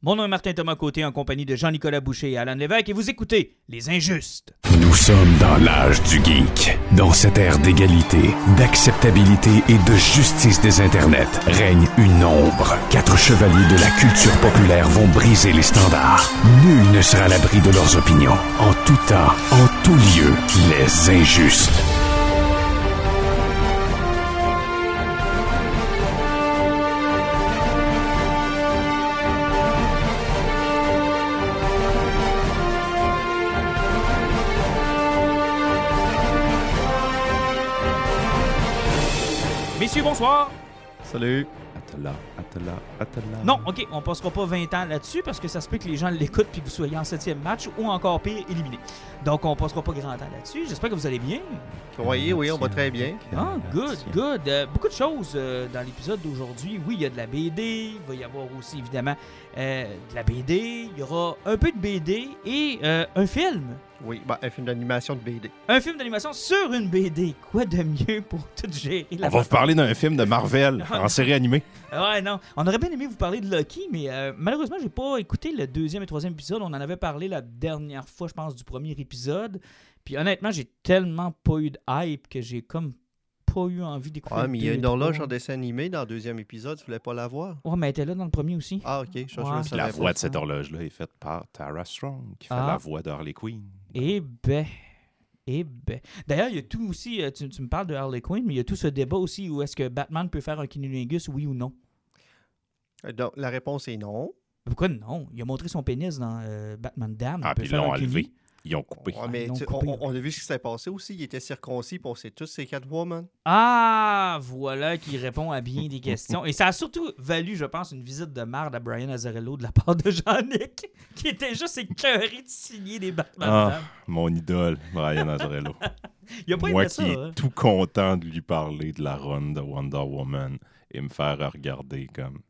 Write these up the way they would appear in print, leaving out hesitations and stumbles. Mon nom est Martin Thomas Côté en compagnie de Jean-Nicolas Boucher et Alain Lévesque et vous écoutez Les Injustes. Nous sommes dans l'âge du geek. Dans cette ère d'égalité, d'acceptabilité et de justice des internets, règne une ombre. Quatre chevaliers de la culture populaire vont briser les standards. Nul ne sera à l'abri de leurs opinions. En tout temps, en tout lieu, Les Injustes. Messieurs, bonsoir! Salut! Attala. Non, OK, on passera pas 20 ans là-dessus parce que ça se peut que les gens l'écoutent puis que vous soyez en 7e match ou encore pire, éliminé. Donc, on passera pas grand temps là-dessus. J'espère que vous allez bien. Oui, on va très bien. Ah, good. Beaucoup de choses dans l'épisode d'aujourd'hui. Oui, il y a de la BD. Il va y avoir aussi, évidemment, de la BD. Il y aura un peu de BD et un film. Oui, un film d'animation de BD. Un film d'animation sur une BD. Quoi de mieux pour tout gérer la On va vous parler d'un film de Marvel en série animée. Ouais, non. On aurait bien aimé vous parler de Loki, mais malheureusement, j'ai pas écouté le 2e et 3e épisode. On en avait parlé la dernière fois, je pense, du 1er épisode. Puis honnêtement, j'ai tellement pas eu de hype que j'ai comme pas eu envie d'écouter. Ah, mais il y a une horloge en dessin animé dans le 2e épisode. Tu voulais pas la voir? Ouais, mais elle était là dans le 1er aussi. Ah, OK. Je la voix de cette horloge-là est faite par Tara Strong, qui fait la voix d'Harley Quinn. Eh ben. D'ailleurs, il y a tout aussi, tu me parles de Harley Quinn, mais il y a tout ce débat aussi où est-ce que Batman peut faire un cunnilingus, oui ou non? Donc, la réponse est non. Pourquoi non? Il a montré son pénis dans Batman Dam. Ah, puis ils l'ont enlevé. Ils ont coupé. Ouais, mais on a vu ce qui s'est passé aussi. Il était circoncis, puis on sait tous c'est Catwoman. Ah, voilà qui répond à bien des questions. Et ça a surtout valu, je pense, une visite de marde à Brian Azzarello de la part de Jean-Nic, qui était juste écœuré de signer des Batman. Ah, mon idole, Brian Azzarello. Moi qui est tout content de lui parler de la run de Wonder Woman et me faire regarder comme...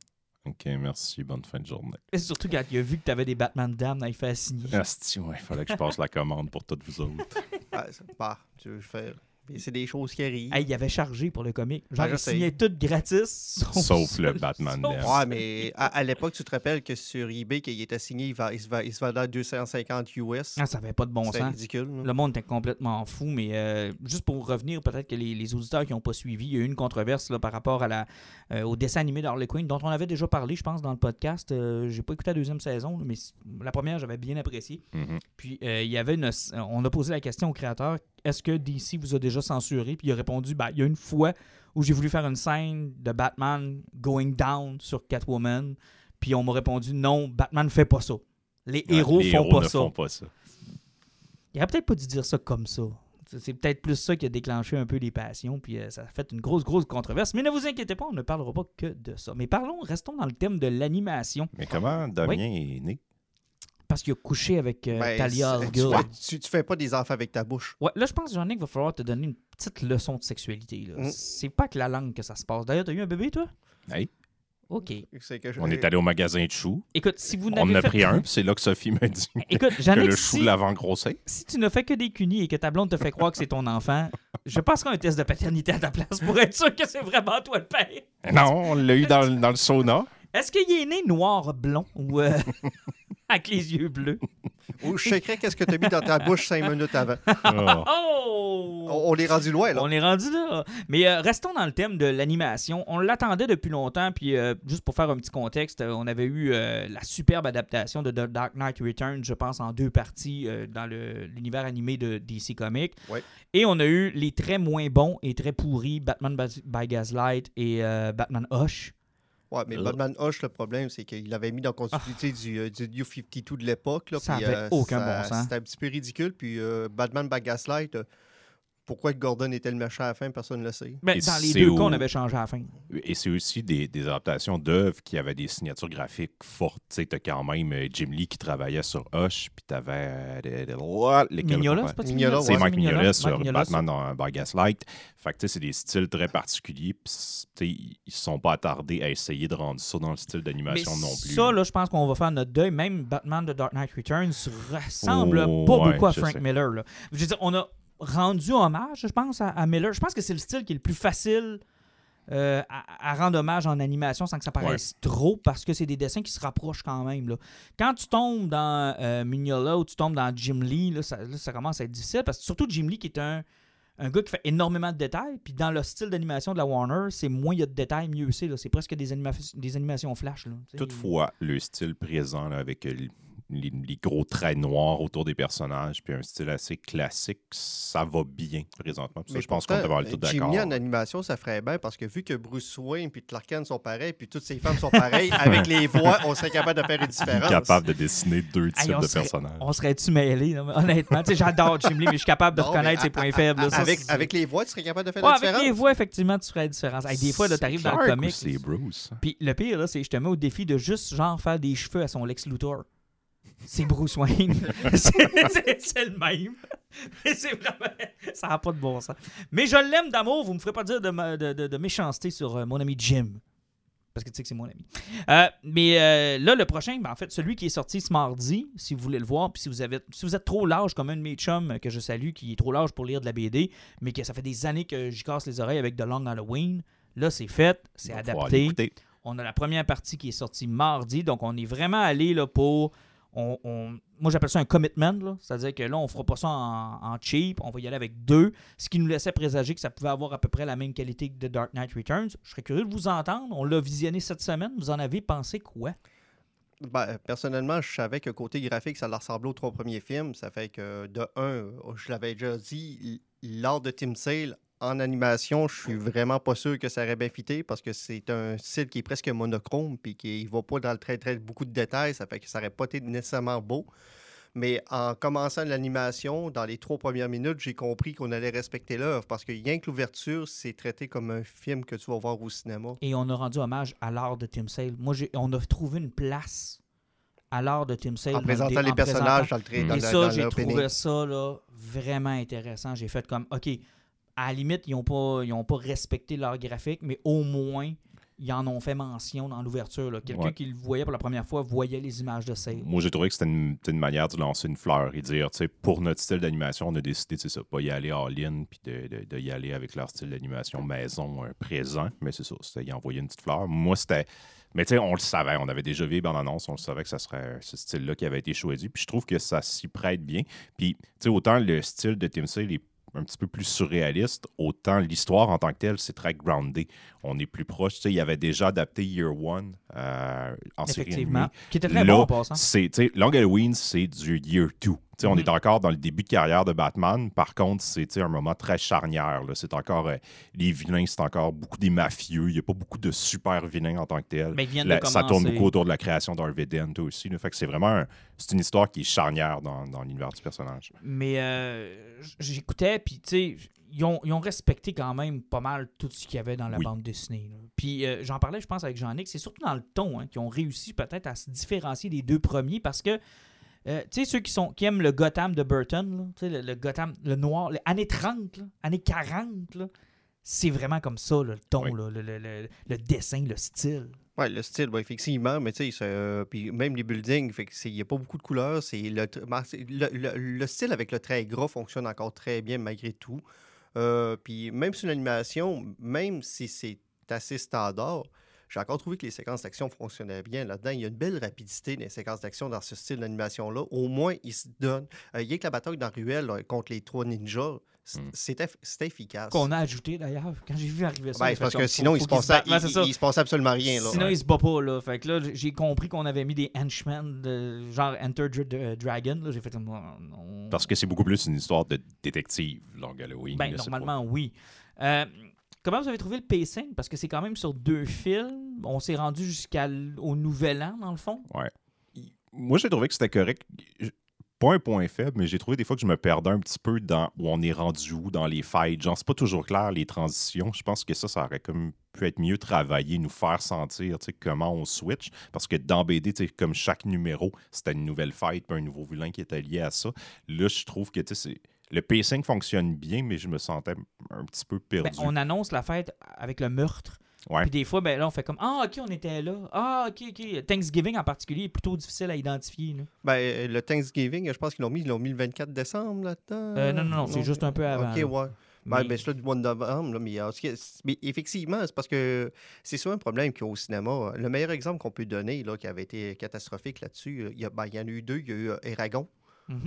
OK, merci. Bonne fin de journée. Et surtout quand il a vu que tu avais des Batman Dam, il fait assigner. Asti, ouais, il fallait que je passe la commande pour toutes vous autres. C'est des choses qui arrivent. Hey, il avait chargé pour le comic. Il signait tout gratis. Sauf le Batman Dam. Ouais, mais à l'époque, tu te rappelles que sur eBay, qu'il était signé, il se vendait à 250 US. Ah, ça n'avait pas de bon sens. C'est ridicule. Le monde était complètement fou, mais juste pour revenir, peut-être que les auditeurs qui n'ont pas suivi, il y a eu une controverse là, par rapport à au dessin animé d'Harley Quinn, dont on avait déjà parlé, je pense, dans le podcast. J'ai pas écouté la 2e saison, mais la première, j'avais bien apprécié. Mm-hmm. Puis, il y avait on a posé la question au créateur. Est-ce que DC vous a déjà censuré? Puis il a répondu, il y a une fois où j'ai voulu faire une scène de Batman going down sur Catwoman, puis on m'a répondu, non, Batman ne fait pas ça. Les héros ne font pas ça. Il n'aurait peut-être pas dû dire ça comme ça. C'est peut-être plus ça qui a déclenché un peu les passions, puis ça a fait une grosse controverse. Mais ne vous inquiétez pas, on ne parlera pas que de ça. Mais restons dans le thème de l'animation. Mais comment Damien est né? Parce qu'il a couché avec Talia Al Ghul. Tu fais pas des enfants avec ta bouche. Ouais, là, je pense, Jean-Nic, qu'il va falloir te donner une petite leçon de sexualité. Là. Mm. C'est pas avec la langue que ça se passe. D'ailleurs, t'as eu un bébé, toi? Oui. OK. On est allé au magasin de choux. Écoute, si vous n'avez pris un, puis c'est là que Sophie m'a dit que le chou l'avait engrossé. Si tu ne fais que des cunis et que ta blonde te fait croire que c'est ton enfant, je passerai un test de paternité à ta place pour être sûr que c'est vraiment toi le père. Non, on l'a eu dans le sauna. Est-ce qu'il est né noir, blond ou... avec les yeux bleus. Ou je sais qu'est-ce que tu as mis dans ta bouche 5 minutes avant. Oh. On est rendu loin, là. Mais restons dans le thème de l'animation. On l'attendait depuis longtemps, puis juste pour faire un petit contexte, on avait eu la superbe adaptation de The Dark Knight Returns, je pense, en 2 parties dans l'univers animé de DC Comics. Ouais. Et on a eu les très moins bons et très pourris, Batman by Gaslight et Batman Hush. Oui, mais Batman Hush, le problème, c'est qu'il l'avait mis dans la continuité du New 52 de l'époque. Là, ça n'avait aucun bon sens. C'était un petit peu ridicule. Puis Batman by Gaslight, pourquoi Gordon était le méchant à la fin, personne ne le sait. Mais dans les deux cas, on avait changé à la fin. Et c'est aussi des adaptations d'œuvres qui avaient des signatures graphiques fortes. Tu sais, t'as quand même Jim Lee qui travaillait sur Hush, puis t'avais... Mignola, c'est pas Mignola? C'est Mike Mignola sur Batman by Gaslight. Fait que tu sais, c'est des styles très particuliers, puis ils se sont pas attardés à essayer de rendre ça dans le style d'animation non plus. Ça, là, je pense qu'on va faire notre deuil. Même Batman de Dark Knight Returns ressemble pas beaucoup à Frank Miller. Là. Je veux dire, on a rendu hommage, je pense, à Miller. Je pense que c'est le style qui est le plus facile à rendre hommage en animation sans que ça paraisse trop, parce que c'est des dessins qui se rapprochent quand même. Là. Quand tu tombes dans Mignola ou tu tombes dans Jim Lee, là, ça commence à être difficile, parce que surtout Jim Lee qui est un gars qui fait énormément de détails, puis dans le style d'animation de la Warner, c'est moins il y a de détails, mieux c'est. C'est presque des animations flash. Là, toutefois, le style présent là, avec les gros traits noirs autour des personnages, puis un style assez classique, ça va bien présentement. Ça, je pense qu'on devrait aller tout d'accord. Jim Lee en animation, ça ferait bien, parce que vu que Bruce Wayne puis Clark Kent sont pareils, puis toutes ces femmes sont pareilles, avec les voix, on serait capable de faire une différence. Capable de dessiner deux types de personnages. On serait-tu mêlés, honnêtement? J'adore Jim Lee, mais je suis capable de reconnaître ses points faibles. Avec les voix, tu serais capable de faire la différence? Avec les voix, effectivement, tu ferais la différence. Des fois, tu arrives dans le comic. C'est Bruce. Puis le pire, c'est que je te mets au défi de juste faire des cheveux à son Lex Luthor. C'est Bruce Wayne. c'est le même. C'est vraiment... Ça n'a pas de bon sens. Mais je l'aime d'amour. Vous ne me ferez pas dire de méchanceté sur mon ami Jim. Parce que tu sais que c'est mon ami. Là, le prochain, en fait, celui qui est sorti ce mardi, si vous voulez le voir, puis si vous êtes trop large, comme un de mes chums que je salue, qui est trop large pour lire de la BD, mais que ça fait des années que j'y casse les oreilles avec The Long Halloween, là, c'est fait, c'est adapté. On a la première partie qui est sortie mardi, donc on est vraiment allé là pour... moi, j'appelle ça un commitment. C'est-à-dire que là, on ne fera pas ça en cheap. On va y aller avec deux. Ce qui nous laissait présager que ça pouvait avoir à peu près la même qualité que The Dark Knight Returns. Je serais curieux de vous entendre. On l'a visionné cette semaine. Vous en avez pensé quoi? Ben, personnellement, je savais que côté graphique, ça ressemblait aux trois premiers films. Ça fait que, de un, je l'avais déjà dit, l'art de Tim Sale en animation, je suis vraiment pas sûr que ça aurait bien fité, parce que c'est un style qui est presque monochrome, puis qui ne va pas dans le très beaucoup de détails, ça fait que ça n'aurait pas été nécessairement beau. Mais en commençant l'animation, dans les 3 premières minutes, j'ai compris qu'on allait respecter l'œuvre, parce que rien que l'ouverture, c'est traité comme un film que tu vas voir au cinéma. Et on a rendu hommage à l'art de Tim Sale. Moi, on a trouvé une place à l'art de Tim Sale. En présentant les personnages dans le ça, j'ai trouvé ça là, vraiment intéressant. J'ai fait comme, OK... À la limite, ils n'ont pas respecté leur graphique, mais au moins, ils en ont fait mention dans l'ouverture. Quelqu'un qui le voyait pour la première fois voyait les images de Sale. Moi, j'ai trouvé que c'était une manière de lancer une fleur et dire, tu sais, pour notre style d'animation, on a décidé de pas y aller all-in, puis de y aller avec leur style d'animation maison présent. Mais c'est ça, ils envoyaient une petite fleur. Moi, c'était... Mais tu sais, on le savait, on avait déjà vu les bandes annonces, on le savait que ça serait ce style-là qui avait été choisi. Puis je trouve que ça s'y prête bien. Puis, tu sais, autant le style de Tim Sale est un petit peu plus surréaliste, autant l'histoire en tant que telle, c'est très groundé. On est plus proche. Tu sais, il avait déjà adapté Year One en série animée. Qui était très bon en passant. Long Halloween, c'est du Year Two. On est encore dans le début de carrière de Batman. Par contre, c'est un moment très charnière. C'est encore les vilains, c'est encore beaucoup des mafieux. Il n'y a pas beaucoup de super vilains en tant que tels. Ça tourne beaucoup autour de la création d'Harvey Dent aussi. Fait que c'est vraiment une histoire qui est charnière dans l'univers du personnage. Mais j'écoutais, puis tu sais, ils ont respecté quand même pas mal tout ce qu'il y avait dans la bande dessinée. Puis j'en parlais, je pense, avec Jean-Nic. C'est surtout dans le ton qu'ils ont réussi peut-être à se différencier des deux premiers, parce que tu sais, ceux qui aiment le Gotham de Burton, là, le Gotham, le noir, les années 30, là, années 40, là, c'est vraiment comme ça, là, le ton, là, le dessin, le style. Oui, le style, effectivement, mais tu sais, même les buildings, il n'y a pas beaucoup de couleurs. Le style avec le trait gras fonctionne encore très bien malgré tout. Puis même sur l'animation, même si c'est assez standard, j'ai encore trouvé que les séquences d'action fonctionnaient bien là-dedans. Il y a une belle rapidité des séquences d'action dans ce style d'animation-là. Au moins, ils se donnent. Il y a que la bataille dans la ruelle là, contre les 3 ninjas, c'était efficace. Qu'on a ajouté, d'ailleurs, quand j'ai vu arriver ça. Parce que sinon, il se passait absolument rien. Là. Sinon, il se bat pas. Là. Fait que là, j'ai compris qu'on avait mis des henchmen, genre Enter Dragon. Là. J'ai fait non. Parce que c'est beaucoup plus une histoire de détective, Long Halloween. Normalement, oui. Comment vous avez trouvé le pacing? Parce que c'est quand même sur 2 films. On s'est rendu jusqu'au Nouvel An, dans le fond. Ouais. Moi, j'ai trouvé que c'était correct. Pas un point faible, mais j'ai trouvé des fois que je me perdais un petit peu dans où on est rendu où dans les fights. Genre, c'est pas toujours clair, les transitions. Je pense que ça aurait comme pu être mieux travaillé, nous faire sentir comment on switch. Parce que dans BD, comme chaque numéro, c'était une nouvelle fight, puis un nouveau vilain qui était lié à ça. Là, je trouve que c'est... Le pacing fonctionne bien, mais je me sentais un petit peu perdu. On annonce la fête avec le meurtre. Ouais. Puis des fois, là, on fait comme « Ah, OK, on était là. Ah, OK. » Thanksgiving, en particulier, est plutôt difficile à identifier. Là. Le Thanksgiving, je pense qu'ils l'ont mis le 24 décembre là-dedans. Non, c'est juste un peu avant. OK, ouais. Mais... Ben, c'est là du mois de novembre, là, mais effectivement, c'est parce que c'est souvent un problème qu'il y a au cinéma. Le meilleur exemple qu'on peut donner, là, qui avait été catastrophique là-dessus, il y en a eu deux. Il y a eu Eragon,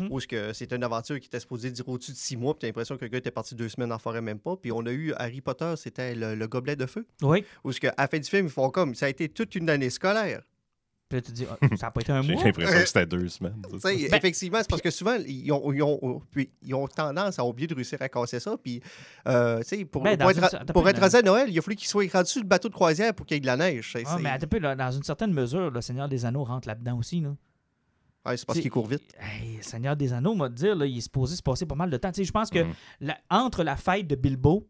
où c'est une aventure qui était supposée durer au-dessus de 6 mois, puis t'as l'impression que le gars était parti 2 semaines en forêt, même pas. Puis on a eu Harry Potter, c'était le gobelet de feu. Oui. Où à la fin du film, ils font comme, ça a été toute une année scolaire. Puis là, tu te dis, oh, ça n'a pas été un mois. J'ai l'impression que c'était 2 semaines. Effectivement, c'est parce que souvent, ils ont tendance à oublier de réussir à casser ça. Puis, pour être rasé à Noël, il a fallu qu'il soit rendu sur le bateau de croisière pour qu'il y ait de la neige. Ah, mais attends, là, dans une certaine mesure, le Seigneur des Anneaux rentre là-dedans aussi. Là. Ouais, c'est parce qu'il court vite. Le Seigneur des Anneaux, on va te dire, là, il est supposé se passer pas mal de temps. Je pense que entre la fête de Bilbo,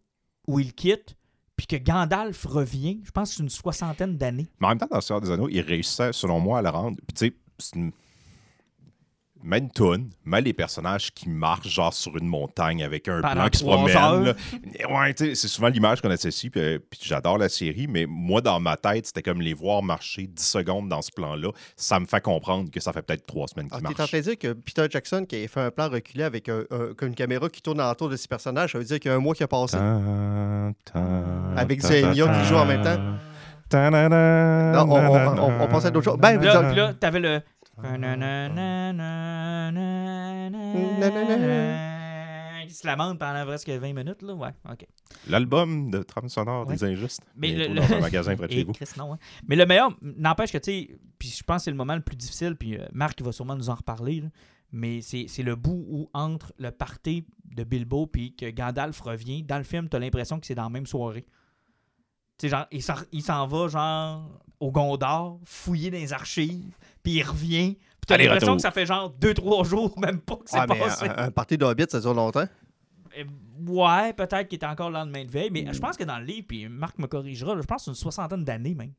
où il quitte, puis que Gandalf revient, je pense que c'est une 60aine d'années. Mais en même temps, dans Le Seigneur des Anneaux, il réussissait, selon moi, à le rendre... Puis tu sais, c'est une... Même toune, même les personnages qui marchent genre sur une montagne avec un plan qui se promène. Ouais, c'est souvent l'image qu'on associe, puis j'adore la série, mais moi, dans ma tête, c'était comme les voir marcher 10 secondes dans ce plan-là. Ça me fait comprendre que ça fait peut-être 3 semaines qu'ils marchent. T'es en train de dire que Peter Jackson, qui a fait un plan reculé avec une caméra qui tourne autour de ses personnages, ça veut dire qu'il y a un mois qui a passé. Avec Zélia qui joue en même temps. Non, on pensait à d'autres choses. Ben, là, t'avais le... Il se lamente pendant presque 20 minutes. Là. Ouais, okay. L'album de trame sonore des Injustes. Dans un magasin près de chez vous. Non, hein. Mais le meilleur, n'empêche que, tu sais, puis je pense que c'est le moment le plus difficile, puis Marc il va sûrement nous en reparler, là, mais c'est le bout où entre le party de Bilbo puis que Gandalf revient. Dans le film, t'as l'impression que c'est dans la même soirée. Genre, il s'en va genre au Gondor, fouiller dans les archives, puis il revient. Puis t'as l'impression que ça fait genre 2-3 jours, même pas que c'est passé. Un party d'Hobbit, ça dure longtemps? Ouais, peut-être qu'il était encore le lendemain de veille, mais je pense que dans le livre, puis Marc me corrigera, là, je pense que c'est une 60aine d'années même.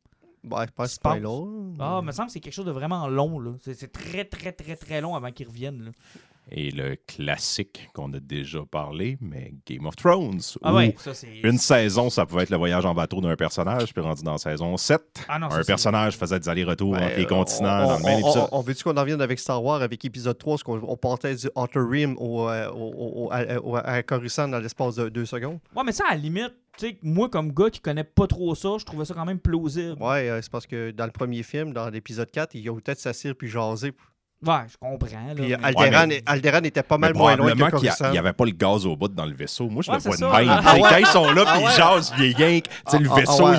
Ouais, je pense que c'est pas long. Ah, il me semble que c'est quelque chose de vraiment long, là. C'est très, très, très, très long avant qu'ils reviennent, là. Et le classique qu'on a déjà parlé, mais Game of Thrones. Ah ouais, ça, c'est... Une saison, ça pouvait être le voyage en bateau d'un personnage, puis rendu dans saison 7, un personnage faisait des allers-retours entre les continents dans le même épisode. On veut-tu qu'on en revienne avec Star Wars, avec épisode 3, parce qu'on partait du Outer Rim à Coruscant dans l'espace de 2 secondes? Ouais, mais ça, à la limite, tu sais, moi, comme gars qui connais pas trop ça, je trouvais ça quand même plausible. Ouais, c'est parce que dans le premier film, dans l'épisode 4, il y a peut-être s'assire puis jaser. Ouais, je comprends. Là, puis Alderaan était pas mal moins loin que Coruscant. Il n'y avait pas le gaz au bout dans le vaisseau. Moi, je le vois de même. Quand ils sont là, puis ils jasent, ils yank. Le vaisseau,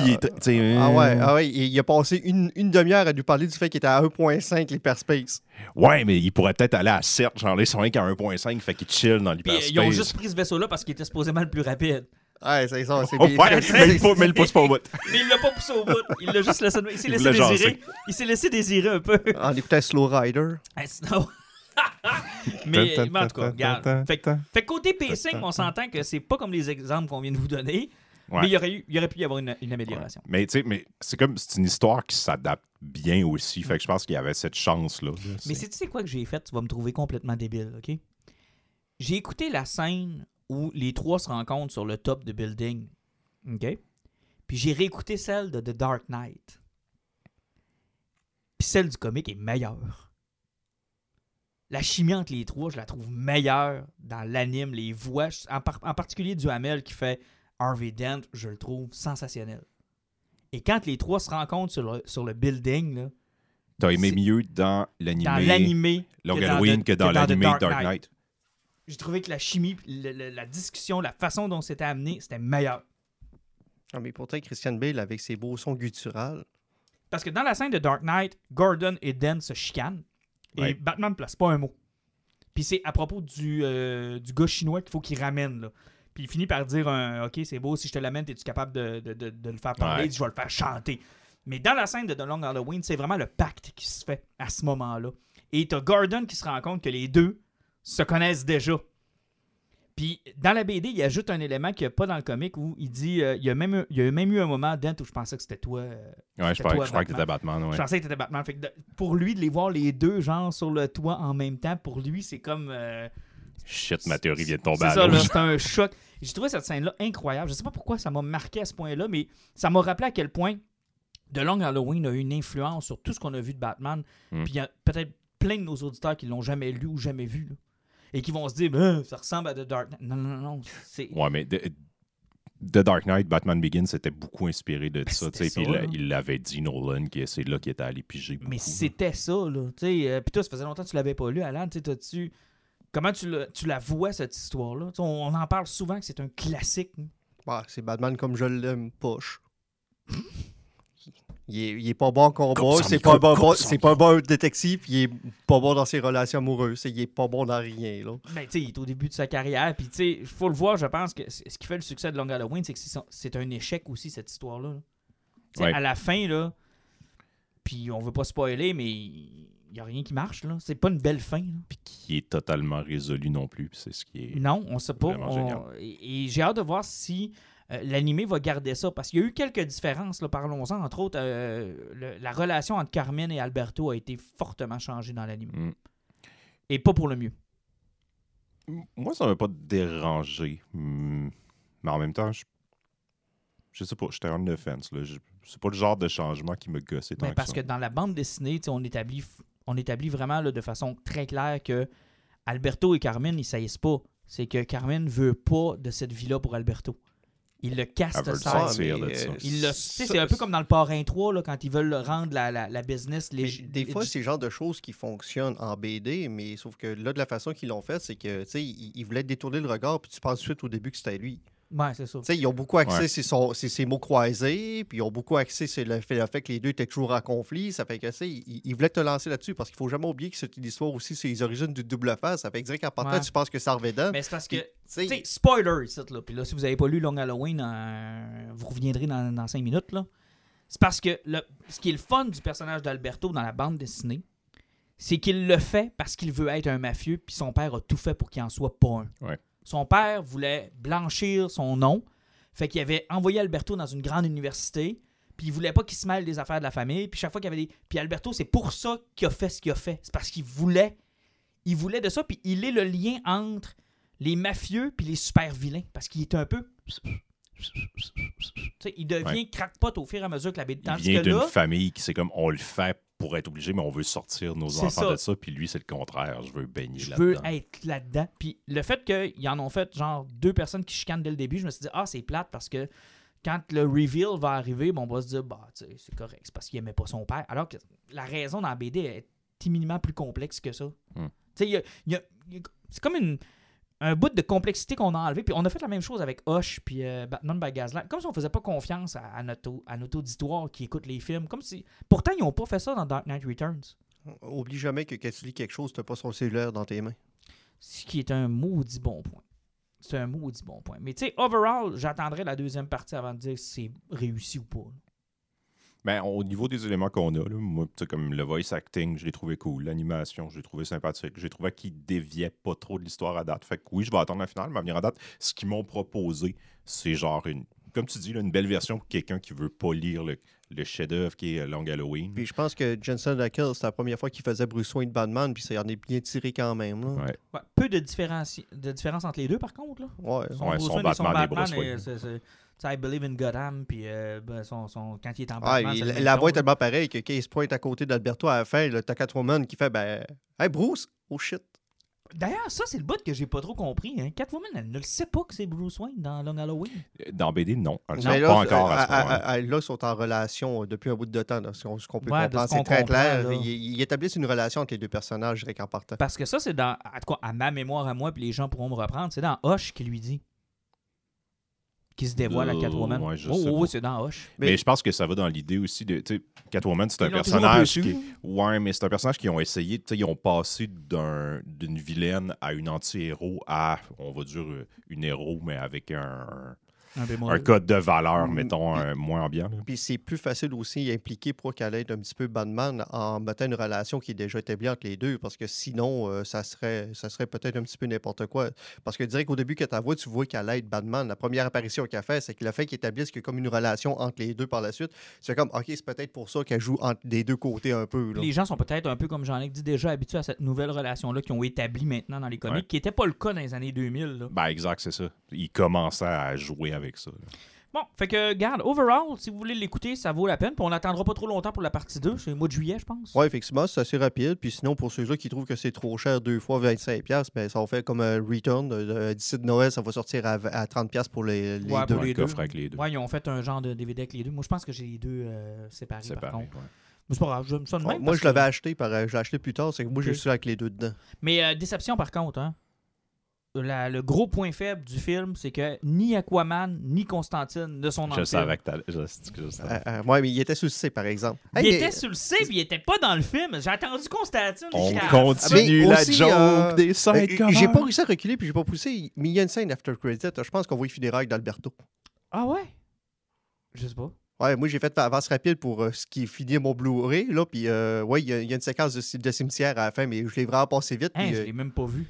il est... Il a passé une demi-heure à nous parler du fait qu'il était à 1.5 l'hyperspace. Ouais, mais il pourrait peut-être aller à 7. Genre, ils sont rien qu'à 1.5, fait qu'ils chill dans l'hyperspace. Ils ont juste pris ce vaisseau-là parce qu'il était supposément le plus rapide. Ouais, c'est ça, c'est bien. Mais il le pousse pas au bout. Mais il l'a pas poussé au bout. Il l'a juste laissé. Il s'est laissé désirer. Il s'est laissé désirer un peu. En écoutant Slow Rider. Mais en tout cas, regarde. Fait côté pacing, on s'entend que c'est pas comme les exemples qu'on vient de vous donner. Ouais. Mais il aurait pu y avoir une amélioration. Ouais. Mais tu sais, c'est une histoire qui s'adapte bien aussi. Fait que je pense qu'il y avait cette chance-là. Mais si tu sais quoi que j'ai fait, tu vas me trouver complètement débile, OK? J'ai écouté la scène où les trois se rencontrent sur le top de building. OK? Puis j'ai réécouté celle de The Dark Knight. Puis celle du comic est meilleure. La chimie entre les trois, je la trouve meilleure dans l'anime, les voix. En particulier du Hamel qui fait Harvey Dent, je le trouve sensationnel. Et quand les trois se rencontrent sur le building, là, t'as aimé mieux dans l'animé Long Halloween que dans l'animé Dark Knight. J'ai trouvé que la chimie, la discussion, la façon dont c'était amené, c'était meilleur. Ah, mais pourtant, Christian Bale, avec ses beaux sons gutturales. Parce que dans la scène de Dark Knight, Gordon et Dan se chicanent. Ouais. Et Batman ne place pas un mot. Puis c'est à propos du gars chinois qu'il faut qu'il ramène, là. Puis il finit par dire OK, c'est beau, si je te l'amène, es-tu capable de le faire parler? Ouais. Je vais le faire chanter. Mais dans la scène de The Long Halloween, c'est vraiment le pacte qui se fait à ce moment-là. Et t'as Gordon qui se rend compte que les deux se connaissent déjà. Puis, dans la BD, il ajoute un élément qu'il n'y a pas dans le comic où il dit il y a même eu un moment, Dent, où je pensais que c'était toi. Je crois que t'étais Batman. Ouais. Je pensais que t'étais Batman. Fait que pour lui, de les voir les deux, genre, sur le toit en même temps, pour lui, c'est comme. Shit, ma théorie vient de tomber à l'eau. C'est ça, c'est un choc. J'ai trouvé cette scène-là incroyable. Je sais pas pourquoi ça m'a marqué à ce point-là, mais ça m'a rappelé à quel point The Long Halloween a eu une influence sur tout ce qu'on a vu de Batman. Puis, il y a peut-être plein de nos auditeurs qui l'ont jamais lu ou jamais vu, là. et qui vont se dire ça ressemble à The Dark Knight. Non, non, non. Ouais, mais The Dark Knight, Batman Begins, c'était beaucoup inspiré de ça. Puis il l'avait dit, Nolan, qui c'est là qu'il était allé piger beaucoup. Mais c'était ça, là. Puis toi, ça faisait longtemps que tu l'avais pas lu, Alain. T'as-tu... Comment tu la vois, cette histoire-là? On en parle souvent que c'est un classique. Hein? Ouais, c'est Batman comme je l'aime, poche. Il est pas bon combat, c'est pas un bon détective, il est pas bon dans ses relations amoureuses, il est pas bon dans rien. Là. Ben, il est au début de sa carrière, puis il faut le voir, je pense que ce qui fait le succès de Long Halloween, c'est que c'est un échec aussi, cette histoire-là. Ouais. À la fin, là, puis on veut pas spoiler, mais il n'y a rien qui marche. Là. C'est pas une belle fin. Puis qui est totalement résolu non plus, c'est ce qui est. Non, on sait pas. Et j'ai hâte de voir si. L'animé va garder ça parce qu'il y a eu quelques différences, là, parlons-en. Entre autres, la relation entre Carmen et Alberto a été fortement changée dans l'animé. Mm. Et pas pour le mieux. Moi, ça ne m'a pas dérangé. Mais en même temps, je sais pas, j'étais en offense. C'est pas le genre de changement qui me gossait tant que ça. Parce que dans la bande dessinée, on établit vraiment là, de façon très claire que Alberto et Carmen, ils ne saillissent pas. C'est que Carmen ne veut pas de cette vie-là pour Alberto. Il le casse de ça. C'est un peu comme dans le Parrain 3, là, quand ils veulent rendre la business... Des fois, c'est le genre de choses qui fonctionnent en BD, mais sauf que là, de la façon qu'ils l'ont fait, c'est que ils voulaient détourner le regard, puis tu penses tout de suite au début que c'était lui. Oui, c'est ça. Ils ont beaucoup axé sur ses mots croisés, puis ils ont beaucoup axé sur le fait que les deux étaient toujours en conflit. Ça fait que ils voulaient te lancer là-dessus, parce qu'il ne faut jamais oublier que c'est une histoire aussi sur les origines du double face. Ça fait que dire qu'en partant, tu penses que ça revient dedans. Mais c'est parce que... T'sais, spoiler, cette là. Puis là, si vous n'avez pas lu Long Halloween, vous reviendrez dans 5 minutes. Là. C'est parce que ce qui est le fun du personnage d'Alberto dans la bande dessinée, c'est qu'il le fait parce qu'il veut être un mafieux, puis son père a tout fait pour qu'il en soit pas un. Ouais. Son père voulait blanchir son nom. Fait qu'il avait envoyé Alberto dans une grande université. Puis il voulait pas qu'il se mêle des affaires de la famille. Puis chaque fois qu'il y avait des... Puis Alberto, c'est pour ça qu'il a fait ce qu'il a fait. C'est parce qu'il voulait. Il voulait de ça. Puis il est le lien entre les mafieux puis les super vilains. Parce qu'il est un peu... T'sais, il devient crackpot au fur et à mesure que la BD... Il vient d'une famille qui c'est comme on le fait pour être obligé, mais on veut sortir nos enfants de ça. Puis lui, c'est le contraire. Je veux baigner là-dedans. Je veux être là-dedans. Puis le fait qu'ils en ont fait genre 2 personnes qui chicanent dès le début, je me suis dit, c'est plate parce que quand le reveal va arriver, bon, on va se dire, c'est correct, c'est parce qu'il aimait pas son père. Alors que la raison dans la BD est infiniment plus complexe que ça. Tu sais, c'est comme un bout de complexité qu'on a enlevé. Puis on a fait la même chose avec Hush puis Batman by Gaslight. Comme si on faisait pas confiance à notre auditoire qui écoute les films. Comme si... Pourtant, ils n'ont pas fait ça dans Dark Knight Returns. Oublie jamais que quand tu lis quelque chose, tu n'as pas son cellulaire dans tes mains. Ce qui est un maudit bon point. C'est un maudit bon point. Mais tu sais, overall, j'attendrai la deuxième partie avant de dire si c'est réussi ou pas. Ben, au niveau des éléments qu'on a, là, moi, comme le voice acting, je l'ai trouvé cool. L'animation, je l'ai trouvé sympathique. J'ai trouvé qu'il déviait pas trop de l'histoire à date. Fait que oui, je vais attendre la finale, mais à venir à date, ce qu'ils m'ont proposé, c'est genre une. Comme tu dis, là, une belle version pour quelqu'un qui veut pas lire le chef-d'œuvre qui est Long Halloween. Puis je pense que Jensen Ackles, c'était la première fois qu'il faisait Bruce Wayne Batman, puis ça en est bien tiré quand même. Là. Ouais. Ouais, peu de différence entre les deux, par contre. Là. Ouais. Son Batman et Bruce Wayne. I Believe in Gotham, puis quand il est en Batman... la voix est tellement pareille que quand il se pointe à côté d'Alberto à la fin, t'as Catwoman qui fait « Ben, hey Bruce! Oh shit! » D'ailleurs, ça, c'est le bout que j'ai pas trop compris. Hein. Catwoman, elle ne le sait pas que c'est Bruce Wayne dans Long Halloween. Dans BD, non. Elle ne le sait pas encore à ce moment. Là, ils sont en relation depuis un bout de temps. Là, ce qu'on peut comprendre, c'est très clair. Ils établissent une relation entre les deux personnages, je dirais qu'en partant. Parce que ça, c'est dans... À ma mémoire à moi, puis les gens pourront me reprendre, c'est dans Hush qui lui dit. Qui se dévoile à Catwoman. Ouais, c'est dans Hush. Mais je pense que ça va dans l'idée aussi de... Catwoman, c'est un personnage qui... Ouais, mais c'est un personnage qu'ils ont essayé... Ils ont passé d'une vilaine à une anti-héros à, on va dire, une héros, mais avec un code de valeur, mettons, moins ambiant. Puis c'est plus facile aussi d'impliquer pour qu'elle aide un petit peu Batman en mettant une relation qui est déjà établie entre les deux, parce que sinon, ça serait peut-être un petit peu n'importe quoi. Parce que je dirais qu'au début, quand tu vois qu'elle aide Batman, la première apparition qu'elle fait, c'est que le fait qu'ils établissent que comme une relation entre les deux par la suite, c'est comme, OK, c'est peut-être pour ça qu'elle joue entre les deux côtés un peu. Là. Les gens sont peut-être un peu, comme Jean-Luc dit, déjà habitués à cette nouvelle relation-là qu'ils ont établie maintenant dans les comics, qui n'était pas le cas dans les années 2000. Là. Ben exact, c'est ça. Ils commençaient à jouer avec ça. Bon, fait que, regarde, overall, si vous voulez l'écouter, ça vaut la peine. Puis on n'attendra pas trop longtemps pour la partie 2. C'est le mois de juillet, je pense. Oui, effectivement, c'est assez rapide. Puis sinon, pour ceux-là qui trouvent que c'est trop cher, 2 fois 25$, ben, ça va faire comme un return. D'ici de Noël, ça va sortir à 30$ pour les ouais, deux. Pour les coffres avec les deux. Oui, ils ont fait un genre de DVD avec les deux. Moi, je pense que j'ai les deux séparés, par contre. Ouais. Mais c'est pas grave, je me sonne même. Moi, je l'avais acheté, je l'ai acheté plus tard, c'est que moi, okay. Je suis avec les deux dedans. Mais déception, par contre, hein. Le gros point faible du film, c'est que ni Aquaman, ni Constantine ne sont dans le film. Je savais. Oui, mais il était sur le C, par exemple. Il était sur le C, puis il n'était pas dans le film. J'ai attendu Constantine. On continue la joke des scènes. J'ai pas réussi à reculer, puis j'ai pas poussé. Mais il y a une scène after credit. Je pense qu'on voit les funérailles d'Alberto. Ah ouais? Je sais pas. Ouais, moi, j'ai fait avance rapide pour ce qui est fini mon Blu-ray. Puis, ouais, il y a une séquence de cimetière à la fin, mais je l'ai vraiment passé vite. Hein, je l'ai même pas vu.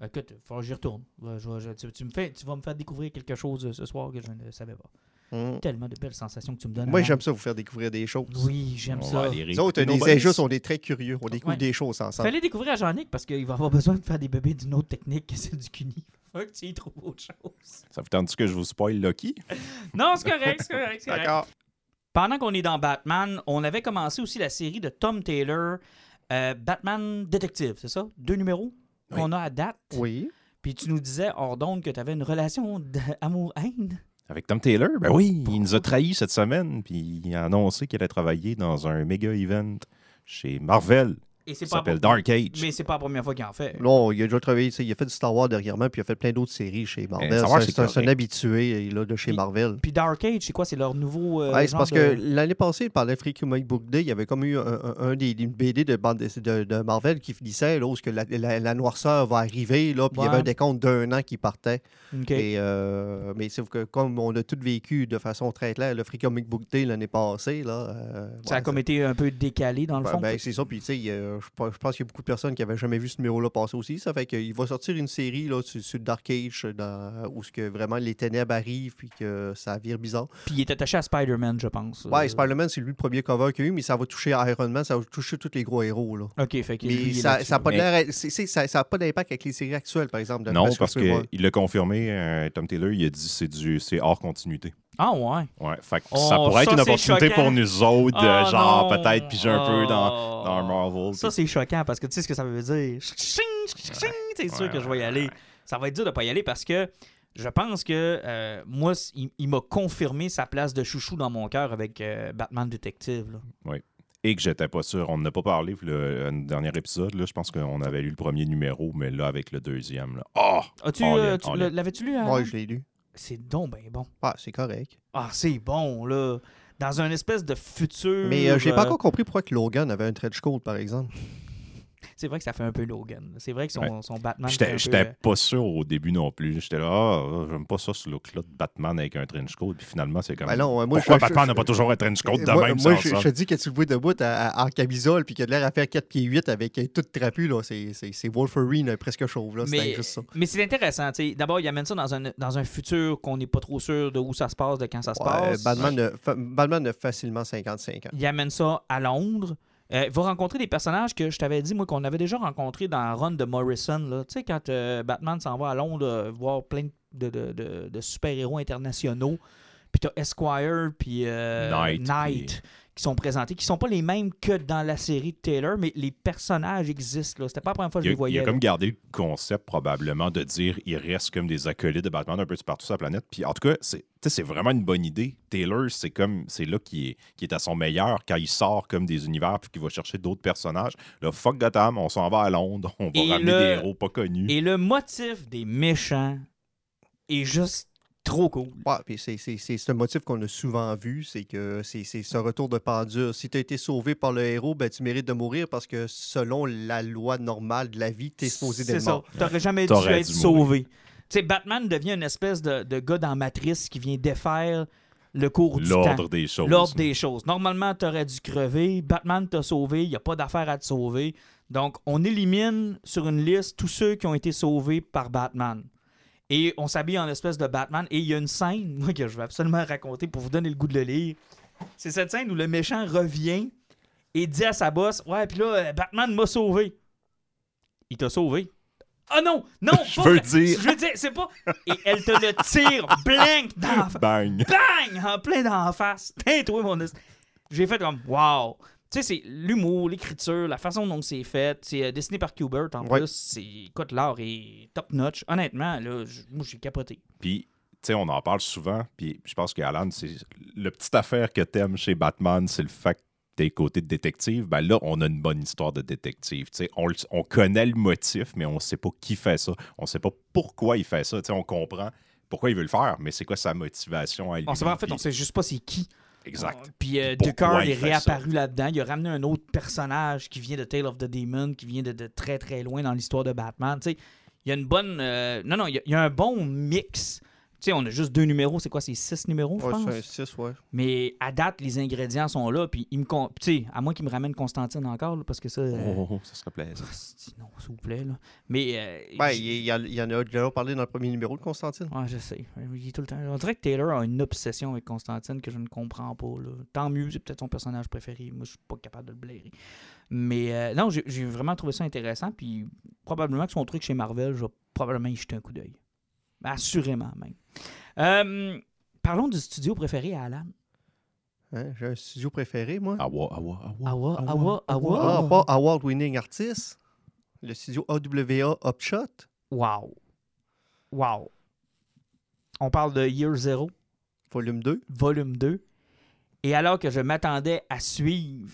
Écoute, il faut que j'y retourne. Tu vas me faire découvrir quelque chose ce soir que je ne savais pas. Tellement de belles sensations que tu me donnes. Moi, j'aime ça vous faire découvrir des choses. Oui, j'aime ça. Les autres, les injustes, on est très curieux. On découvre des choses ensemble. Il fallait découvrir à Jean-Nic parce qu'il va avoir besoin de faire des bébés d'une autre technique que celle du cuni. Faut que tu y trouves autre chose. Ça vous tente que je vous spoil Loki? Non, c'est correct, c'est correct. D'accord. Pendant qu'on est dans Batman, on avait commencé aussi la série de Tom Taylor, Batman Détective, c'est ça? 2 numéros? Qu'on a à date. Oui. Puis tu nous disais, hors d'onde, que tu avais une relation d'amour-haine. Avec Tom Taylor? Ben oui, il nous a trahis cette semaine. Puis il a annoncé qu'il allait travailler dans un méga-event chez Marvel. Et ça s'appelle Dark Age. Mais c'est pas la première fois qu'il en fait. Non, il a déjà travaillé. Il a fait du Star Wars dernièrement, puis il a fait plein d'autres séries chez Marvel. C'est un habitué là, de chez Marvel. Puis Dark Age, c'est quoi? C'est leur nouveau. C'est parce que l'année passée, il parlait Freaky Mike Book Day. Il y avait comme eu une BD de Marvel qui finissait, là, où la noirceur va arriver, là, puis il y avait un décompte d'1 an qui partait. Okay. Et, mais sauf que comme on a tout vécu de façon très claire, le Freaky Mike Book Day l'année passée, là. Ça a comme été un peu décalé dans le fond. Ben, c'est ça, puis tu sais. Je pense qu'il y a beaucoup de personnes qui n'avaient jamais vu ce numéro-là passer aussi. Ça fait qu'il va sortir une série là, sur Dark Age où que vraiment les ténèbres arrivent puis que ça vire bizarre. Puis il est attaché à Spider-Man, je pense. Oui, Spider-Man, c'est lui le premier cover qu'il y a eu, mais ça va toucher Iron Man, ça va toucher tous les gros héros. Là. OK, fait qu'il ça n'a pas d'impact avec les séries actuelles, par exemple. Non, parce qu'il l'a confirmé, Tom Taylor, il a dit que c'est hors continuité. Ah ouais? Ouais, fait que ça pourrait être une opportunité pour nous autres, genre peut-être piger un peu dans Marvel. Ça, c'est choquant parce que tu sais ce que ça veut dire. C'est sûr que je vais y aller. Ça va être dur de ne pas y aller parce que je pense que moi, il m'a confirmé sa place de chouchou dans mon cœur avec Batman Détective. Là. Oui. Et que j'étais pas sûr. On n'en a pas parlé le dernier épisode. Là, je pense qu'on avait lu le premier numéro, mais là, avec le deuxième. Là. L'avais-tu lu? Oui, je l'ai lu. C'est donc ben bon. Ah, c'est correct. Ah, c'est bon, là. Dans une espèce de futur... Mais j'ai pas encore compris pourquoi que Logan avait un trench coat, par exemple. C'est vrai que ça fait un peu Logan. C'est vrai que son Batman... J'étais pas sûr au début non plus. J'étais là, j'aime pas ça ce look-là de Batman avec un trench coat. Puis finalement, c'est comme... Ben non, moi, pourquoi Batman n'a pas toujours un trench coat de même? Moi, je te dis que tu le vois debout en camisole puis qu'il a de l'air à faire 4 pieds 8 avec tout trapu. C'est Wolverine presque chauve. Là. Mais, juste ça. Mais c'est intéressant. T'sais. D'abord, il amène ça dans un futur qu'on n'est pas trop sûr de où ça se passe, de quand ça se passe. Batman a facilement 55 ans. Il amène ça à Londres. Va rencontrer des personnages que je t'avais dit, moi, qu'on avait déjà rencontrés dans la run de Morrison. Tu sais, quand Batman s'en va à Londres voir plein de super-héros internationaux, puis t'as Esquire, puis Knight qui sont présentés, qui sont pas les mêmes que dans la série de Taylor, mais les personnages existent. Là. C'était pas la première fois que je les voyais. Il a comme gardé le concept, probablement, de dire il reste comme des acolytes de Batman un peu partout sur la planète. Puis en tout cas, c'est vraiment une bonne idée. Taylor, c'est là qu'il est à son meilleur quand il sort comme des univers puis qu'il va chercher d'autres personnages. Là, fuck Gotham, on s'en va à Londres, on va ramener des héros pas connus. Et le motif des méchants est juste trop cool. Ouais, puis c'est un motif qu'on a souvent vu, c'est que c'est ce retour de pendule. Si tu as été sauvé par le héros, ben tu mérites de mourir parce que selon la loi normale de la vie, tu es supposé d'être mort. C'est ça. T'aurais jamais dû être sauvé. Tu sais, Batman devient une espèce de gars dans Matrice qui vient défaire le cours du temps. L'ordre des choses. L'ordre des choses. Normalement, t'aurais dû crever. Batman t'a sauvé. Il n'y a pas d'affaire à te sauver. Donc, on élimine sur une liste tous ceux qui ont été sauvés par Batman. Et on s'habille en espèce de Batman. Et il y a une scène, moi, que je vais absolument raconter pour vous donner le goût de le lire. C'est cette scène où le méchant revient et dit à sa boss, « Ouais, puis là, Batman m'a sauvé. » Il t'a sauvé. Ah non, non, je veux dire. Je veux dire, c'est pas. Et elle te le tire, blank, dans la face. Bang. Bang, en plein dans la face. Tain-toi, mon est. J'ai fait comme, wow. Tu sais, c'est l'humour, l'écriture, la façon dont c'est fait. C'est dessiné par Kubert, en plus. C'est, écoute, l'art est top-notch. Honnêtement, là, moi, j'ai capoté. Puis, tu sais, on en parle souvent. Puis, je pense qu'Alan, c'est le petite affaire que t'aimes chez Batman, c'est le fait que t'es côté de détective. Ben là, on a une bonne histoire de détective. Tu sais, on connaît le motif, mais on sait pas qui fait ça. On sait pas pourquoi il fait ça. Tu sais, on comprend pourquoi il veut le faire, mais c'est quoi sa motivation à lui. On sait pas, en fait, on sait juste pas c'est qui. Exact. Puis Decker est réapparu là-dedans. Il a ramené un autre personnage qui vient de Tale of the Demon, qui vient de très, très loin dans l'histoire de Batman. Tu sais, il y a une bonne... Non, il y a un bon mix. Tu sais, on a juste 2 numéros. C'est quoi? C'est 6 numéros, je pense? Oui, c'est 6, oui. Mais à date, les ingrédients sont là. Puis il me... Tu sais, à moins qu'il me ramène Constantine encore, là, parce que ça... ça serait plaisant. Non, s'il vous plaît, là. Mais... il y en a déjà parlé dans le premier numéro de Constantine. Ouais, je sais. Il est tout le temps... On dirait que Taylor a une obsession avec Constantine que je ne comprends pas, là. Tant mieux, c'est peut-être son personnage préféré. Moi, je suis pas capable de le blairer. Mais non, j'ai vraiment trouvé ça intéressant. Puis probablement que son truc chez Marvel, je vais probablement y jeter un coup d'œil. Assurément, même. Parlons du studio préféré à Alan. Hein, j'ai un studio préféré, moi. Award-winning artist. Le studio AWA Upshot. Wow. On parle de Year Zero. Volume 2. Et alors que je m'attendais à suivre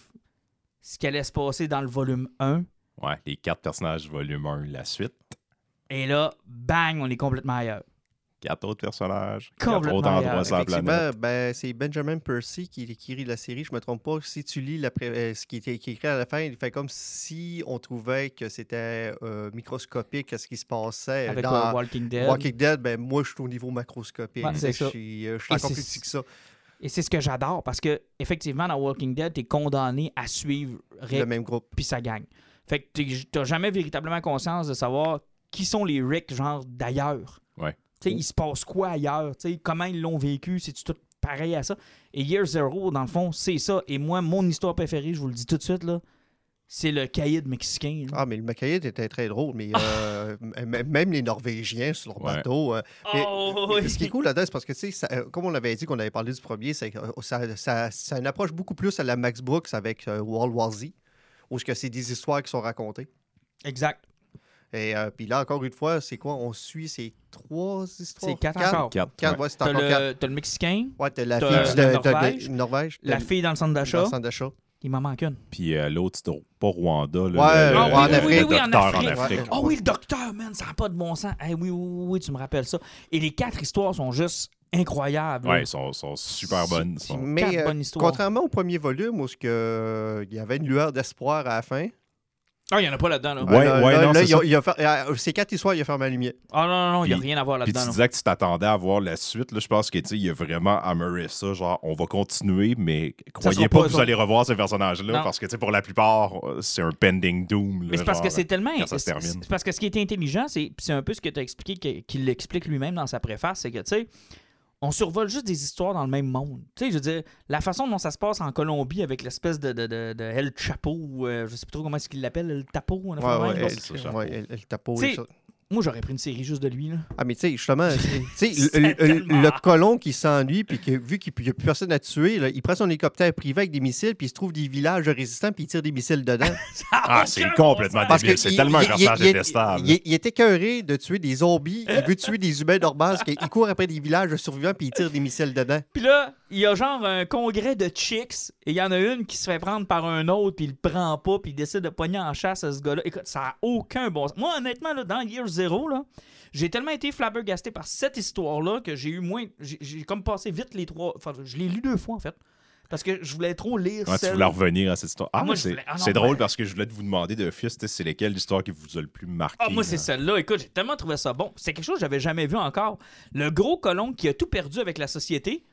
ce qui allait se passer dans le volume 1. Ouais, les 4 personnages volume 1, la suite. Et là, bang, on est complètement ailleurs. 4 autres personnages, 4 autres endroits sur la planète. C'est Benjamin Percy qui écrit la série, je me trompe pas. Si tu lis ce qui est écrit à la fin, il fait comme si on trouvait que c'était microscopique ce qui se passait. Avec dans Walking Dead. Walking Dead, moi, je suis au niveau macroscopique. Ouais, je suis encore plus petit que ça. Et c'est ce que j'adore, parce que effectivement dans Walking Dead, tu es condamné à suivre Rick, le même groupe, puis ça gagne. Fait que tu n'as jamais véritablement conscience de savoir qui sont les Rick, genre, d'ailleurs. Ouais. Tu sais, il se passe quoi ailleurs? Tu sais, comment ils l'ont vécu? C'est-tu tout pareil à ça? Et Year Zero, dans le fond, c'est ça. Et moi, mon histoire préférée, je vous le dis tout de suite, là, c'est le caïd mexicain. Là. Ah, mais le caïd était très drôle, mais même les Norvégiens sur leur bateau. Mais ce qui est cool là-dedans, c'est parce que, tu sais, comme on l'avait dit, qu'on avait parlé du premier, c'est ça une approche beaucoup plus à la Max Brooks avec World War Z, où c'est des histoires qui sont racontées. Exact. Et puis là, encore une fois, c'est quoi? On suit ces 3 histoires? C'est 4 encore. 4, ouais, c'est encore 4. T'as le Mexicain. Ouais, t'as la fille de Norvège. La fille dans le centre d'achat. Il m'en manque une. Puis l'autre, c'est pas Rwanda. Là, en Afrique. Ah oui, le docteur, man, ça n'a pas de bon sens. Hey, oui, tu me rappelles ça. Et les 4 histoires sont juste incroyables. Oui, elles sont super bonnes. Mais contrairement au premier volume, où il y avait une lueur d'espoir à la fin, il n'y en a pas là-dedans. Là. Ces 4 histoires, il a fermé la lumière. Ah non, il n'y a rien à voir là-dedans. Tu disais que tu t'attendais à voir la suite. Là, je pense qu'il y a vraiment amarré ça. Genre, on va continuer, mais croyez pas que vous allez revoir ces personnages-là. Parce que pour la plupart, c'est un pending doom. Là, mais c'est parce que c'est tellement... C'est parce que ce qui est intelligent, c'est un peu ce que tu as expliqué, qu'il l'explique lui-même dans sa préface, c'est que, tu sais, on survole juste des histoires dans le même monde. Tu sais, je veux dire, la façon dont ça se passe en Colombie avec l'espèce de El Chapo, ou je sais plus trop comment est-ce qu'il l'appelle, El Tapo. El Tapo. Moi, j'aurais pris une série juste de lui. Là. Ah, mais tu sais, justement, le colon qui s'ennuie, puis vu qu'il n'y a plus personne à tuer, là, il prend son hélicoptère privé avec des missiles, puis il se trouve des villages résistants, puis il tire des missiles dedans. C'est complètement débile. C'est tellement un personnage détestable. Il est écœuré de tuer des zombies. Il veut tuer des humains normaux. Il court après des villages survivants, puis il tire des missiles dedans. Puis là, il y a genre un congrès de chicks, et il y en a une qui se fait prendre par un autre, puis il le prend pas, puis il décide de pogner en chasse à ce gars-là. Écoute, ça n'a aucun bon sens. Moi, honnêtement, là, dans Year Zero, là, j'ai tellement été flabbergasté par cette histoire-là que j'ai eu moins... J'ai comme passé vite les 3... Enfin, je l'ai lu 2 fois, en fait. Parce que je voulais trop lire... Tu voulais revenir à cette histoire. Ah, moi, c'est drôle parce que je voulais vous demander de fils, c'est lesquelles l'histoire qui vous a le plus marqué. Ah, moi, c'est celle-là. Écoute, j'ai tellement trouvé ça bon. C'est quelque chose que j'avais jamais vu encore. Le gros colon qui a tout perdu avec la société,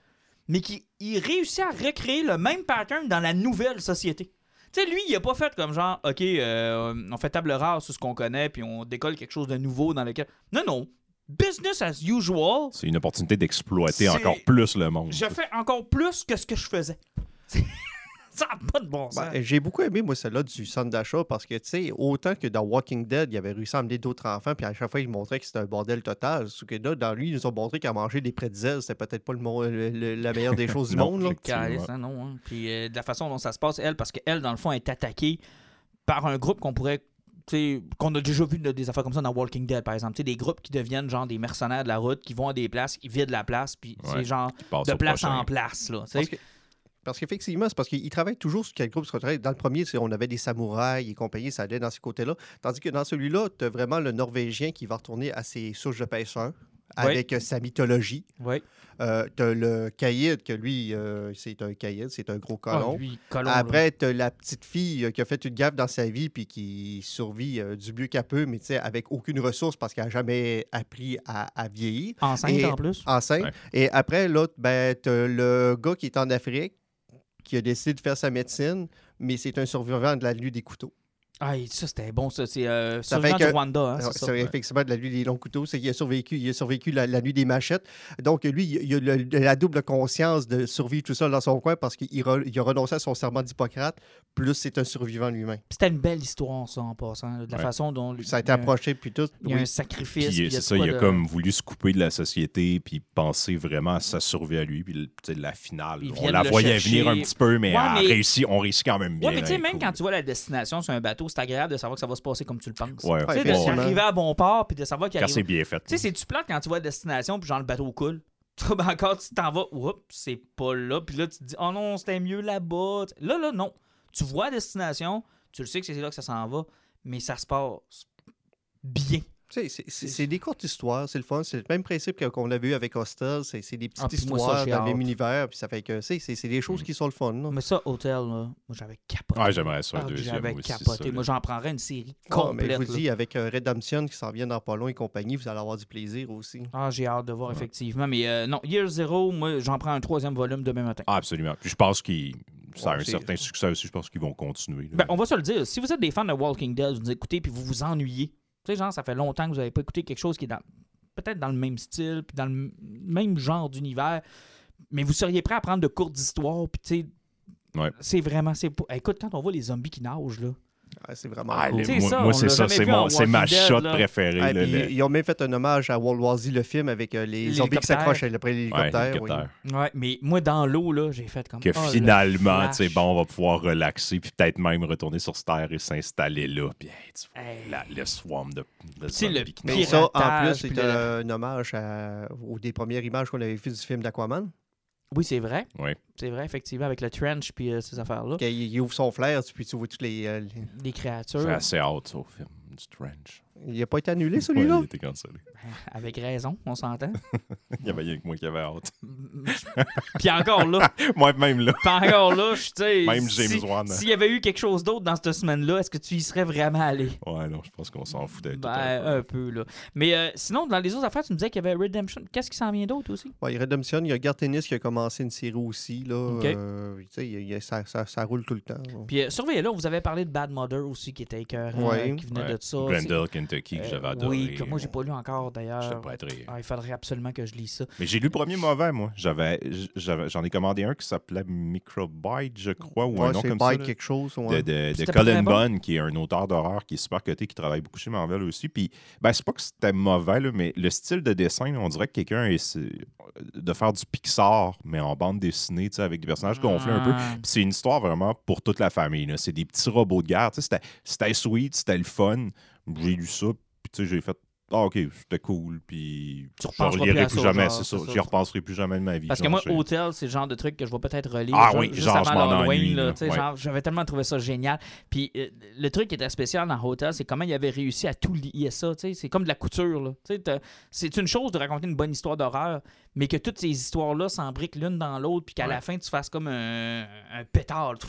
mais qui réussit à recréer le même pattern dans la nouvelle société. Tu sais, lui, il a pas fait comme genre, OK, on fait table rase sur ce qu'on connaît, puis on décolle quelque chose de nouveau dans lequel... Non. Business as usual. C'est une opportunité d'exploiter encore plus le monde. Je fais encore plus que ce que je faisais. Ça n'a pas de bon sens. Ben, j'ai beaucoup aimé, moi, celle-là du centre d'achat parce que, tu sais, autant que dans Walking Dead, il avait réussi à amener d'autres enfants, puis à chaque fois, ils montraient que c'était un bordel total. Sauf que là, dans lui, ils nous ont montré qu'à manger des pretzels, c'était peut-être pas la meilleure des choses du monde. Là. Caresse, hein, non, hein. Puis de la façon dont ça se passe, elle, parce qu'elle, dans le fond, est attaquée par un groupe qu'on pourrait. Qu'on a déjà vu des affaires comme ça dans Walking Dead, par exemple. T'sais, des groupes qui deviennent genre des mercenaires de la route, qui vont à des places, ils vident la place, puis c'est genre de place en place. Là, parce qu'effectivement, c'est parce qu'ils travaillent toujours sur quel groupe. Dans le premier, on avait des samouraïs et compagnie, ça allait dans ces côtés-là. Tandis que dans celui-là, tu as vraiment le Norvégien qui va retourner à ses sources de pêcheurs. Avec sa mythologie. Oui. T'as le caïd, que lui, c'est un caïd, c'est un gros colon. Oh, lui, colon. Après, t'as la petite fille qui a fait une gaffe dans sa vie puis qui survit du mieux qu'elle peut, mais tu sais, avec aucune ressource parce qu'elle n'a jamais appris à vieillir. Enceinte en plus. Enceinte. Ouais. Et après, l'autre, ben, t'as le gars qui est en Afrique, qui a décidé de faire sa médecine, mais c'est un survivant de la nuit des couteaux. Ah, ça, c'était bon, ça. C'est survivant du Rwanda. Hein, c'est effectivement de la nuit des longs couteaux. C'est qu'il a survécu, la nuit des machettes. Donc, lui, il a la double conscience de survivre tout seul dans son coin parce qu'il a renoncé à son serment d'Hippocrate. Plus, c'est un survivant lui-même. C'était une belle histoire, ça, en passant. De la façon dont... Ça a été approché, puis tout. Il y a un sacrifice. Puis, c'est ça, il a comme voulu se couper de la société puis penser vraiment à sa survie à lui. Puis, la finale, on la voyait venir un petit peu, mais on réussit quand même bien. Ouais, mais tu sais, même quand tu vois la destination sur un bateau, c'est agréable de savoir que ça va se passer comme tu le penses. Ouais, tu sais, de s'arriver à bon port puis de savoir qu'il arrive. Quand c'est bien fait. Tu sais, c'est du plan quand tu vois la destination puis genre le bateau coule. Encore, tu t'en vas, oups, c'est pas là. Puis là, tu te dis, oh non, c'était mieux là-bas. Là, non. Tu vois la destination, tu le sais que c'est là que ça s'en va, mais ça se passe bien. C'est des courtes histoires, c'est le fun. C'est le même principe qu'on avait eu avec Hostel. C'est des petites histoires dans le même univers. Puis ça fait que c'est des choses qui sont le fun. Là. Mais ça, Hostel, moi j'avais capoté. Ah, j'aimerais ça, deuxième. J'avais capoté. Moi, j'en prendrais une série complète. Mais je vous dis, avec Redemption qui s'en vient dans pas long et compagnie, vous allez avoir du plaisir aussi. Ah, j'ai hâte de voir, effectivement. Mais non, Year Zero, moi, j'en prends un troisième volume demain matin. Ah, absolument. Puis je pense qu'il. Ça a un certain succès aussi. Je pense qu'ils vont continuer. Ben, on va se le dire. Si vous êtes des fans de Walking Dead, vous nous écoutez puis vous vous ennuyez. Tu sais, genre, ça fait longtemps que vous n'avez pas écouté quelque chose qui est peut-être dans le même style, puis dans le même genre d'univers, mais vous seriez prêt à prendre de courtes histoires, puis tu sais, c'est vraiment... Écoute, quand on voit les zombies qui nagent, là... Ah, c'est vraiment cool. Moi, c'est ça, c'est ma shot préférée. Ah, ils ont même fait un hommage à World War Z, le film, avec les zombies qui s'accrochent après l'hélicoptère. Ouais, mais moi, dans l'eau, là, j'ai fait comme... Que finalement, tu sais, bon, on va pouvoir relaxer puis peut-être même retourner sur cette terre et s'installer là. Puis, le swamp de zombies. Mais ça, en plus, c'est un hommage aux des premières images qu'on avait vues du film d'Aquaman. Oui, c'est vrai. Oui. C'est vrai, effectivement, avec le trench puis ces affaires-là. Il ouvre son flair, puis tu vois toutes les créatures. J'ai assez hâte au film du trench. Il n'a pas été annulé, celui-là? Il a été cancellé. Avec raison, on s'entend. Il y avait rien que moi qui avait hâte. Puis encore là. Moi-même là. Puis encore là, je sais. Même James Wan. S'il y avait eu quelque chose d'autre dans cette semaine-là, est-ce que tu y serais vraiment allé? Ouais, non, je pense qu'on s'en foutait. Un peu, là. Mais sinon, dans les autres affaires, tu me disais qu'il y avait Redemption. Qu'est-ce qui s'en vient d'autre aussi? Oui, Redemption, il y a Gartenis qui a commencé une série aussi, là. OK. Ça roule tout le temps. Puis surveillez, là, vous avez parlé de Bad Mother aussi, qui était écœurant, qui venait de ça. Glendale, Kentucky, que j'avais adoré. Oui, que moi, j'ai pas lu encore, d'ailleurs. Je te prêterai. Ah, il faudrait absolument que je lise ça. Mais j'ai lu le premier mauvais, moi. J'en ai commandé un qui s'appelait Microbite, je crois, ou un nom comme ça. Bite quelque chose. Ouais. De Colin Bunn, qui est un auteur d'horreur qui est super coté, qui travaille beaucoup chez Marvel aussi. Puis, ben, c'est pas que c'était mauvais, là, mais le style de dessin, on dirait que quelqu'un essaie de faire du Pixar, mais en bande dessinée, tu sais, avec des personnages gonflés un peu. Puis c'est une histoire vraiment pour toute la famille. Là. C'est des petits robots de guerre. Tu sais, c'était sweet, c'était le fun. J'ai lu ça, puis tu sais, j'ai fait « Ah, OK, c'était cool, puis je relirai plus jamais, c'est ça. J'y repenserai plus jamais de ma vie. » Parce que moi, Hôtel, c'est le genre de truc que je vais peut-être relire juste avant l'Halloween. J'avais tellement trouvé ça génial. Puis le truc qui était spécial dans Hôtel, c'est comment il avait réussi à tout lier ça. C'est comme de la couture. C'est une chose de raconter une bonne histoire d'horreur, mais que toutes ces histoires-là s'embriquent l'une dans l'autre, puis qu'à la fin, tu fasses comme un pétard, que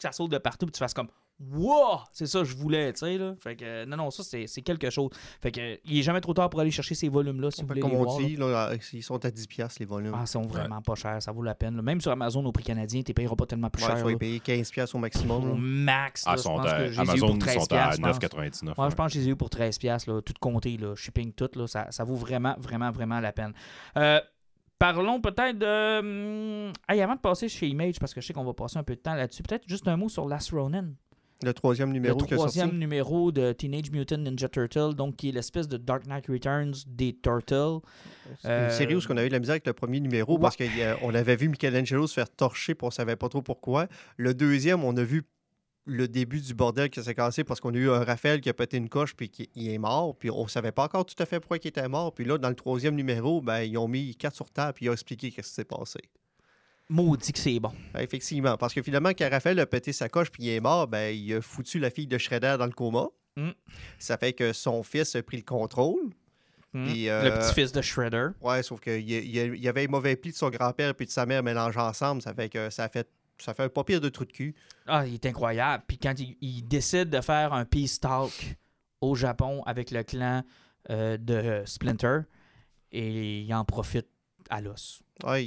ça saute de partout, puis tu fasses comme... Wow! C'est ça que je voulais, tu sais, là. Fait que, non, ça, c'est quelque chose. Fait que, il n'est jamais trop tard pour aller chercher ces volumes-là, si vous voulez les voir. Comme on dit, là, ils sont à 10$ les volumes. Ah, ils sont vraiment pas chers, ça vaut la peine. Là. Même sur Amazon, au prix canadien, tu ne payeras pas tellement plus cher. Tu vas payer 15$ au maximum. Au max, là, Amazon, ils sont à 9,99$. Moi, je pense que je les ai eu pour 13$, là, tout compté, là, shipping, tout, là, ça vaut vraiment, vraiment, vraiment la peine. Parlons peut-être de... avant de passer chez Image, parce que je sais qu'on va passer un peu de temps là-dessus, peut-être juste un mot sur Last Ronin. Le troisième numéro qui est sorti. Le troisième numéro de Teenage Mutant Ninja Turtles, donc qui est l'espèce de Dark Knight Returns des Turtles. C'est une série où on avait eu de la misère avec le premier numéro, parce qu'on avait vu Michelangelo se faire torcher, puis on ne savait pas trop pourquoi. Le deuxième, on a vu le début du bordel qui s'est cassé parce qu'on a eu un Raphaël qui a pété une coche puis qui est mort, puis on savait pas encore tout à fait pourquoi il était mort. Puis là, dans le troisième numéro, ben, ils ont mis 4 sur terre puis ils ont expliqué qu'est-ce qui s'est passé. Maudit que c'est bon. Effectivement, parce que finalement, quand Raphaël a pété sa coche puis il est mort, ben, il a foutu la fille de Shredder dans le coma. Ça fait que son fils a pris le contrôle. Puis, le petit-fils de Shredder. Ouais, sauf qu'il y avait les mauvais plis de son grand-père puis de sa mère mélangés ensemble. Ça fait que ça fait un pas pire de trou de cul. Ah, il est incroyable. Puis quand il décide de faire un peace talk au Japon avec le clan de Splinter, et il en profite à l'os. Ouais,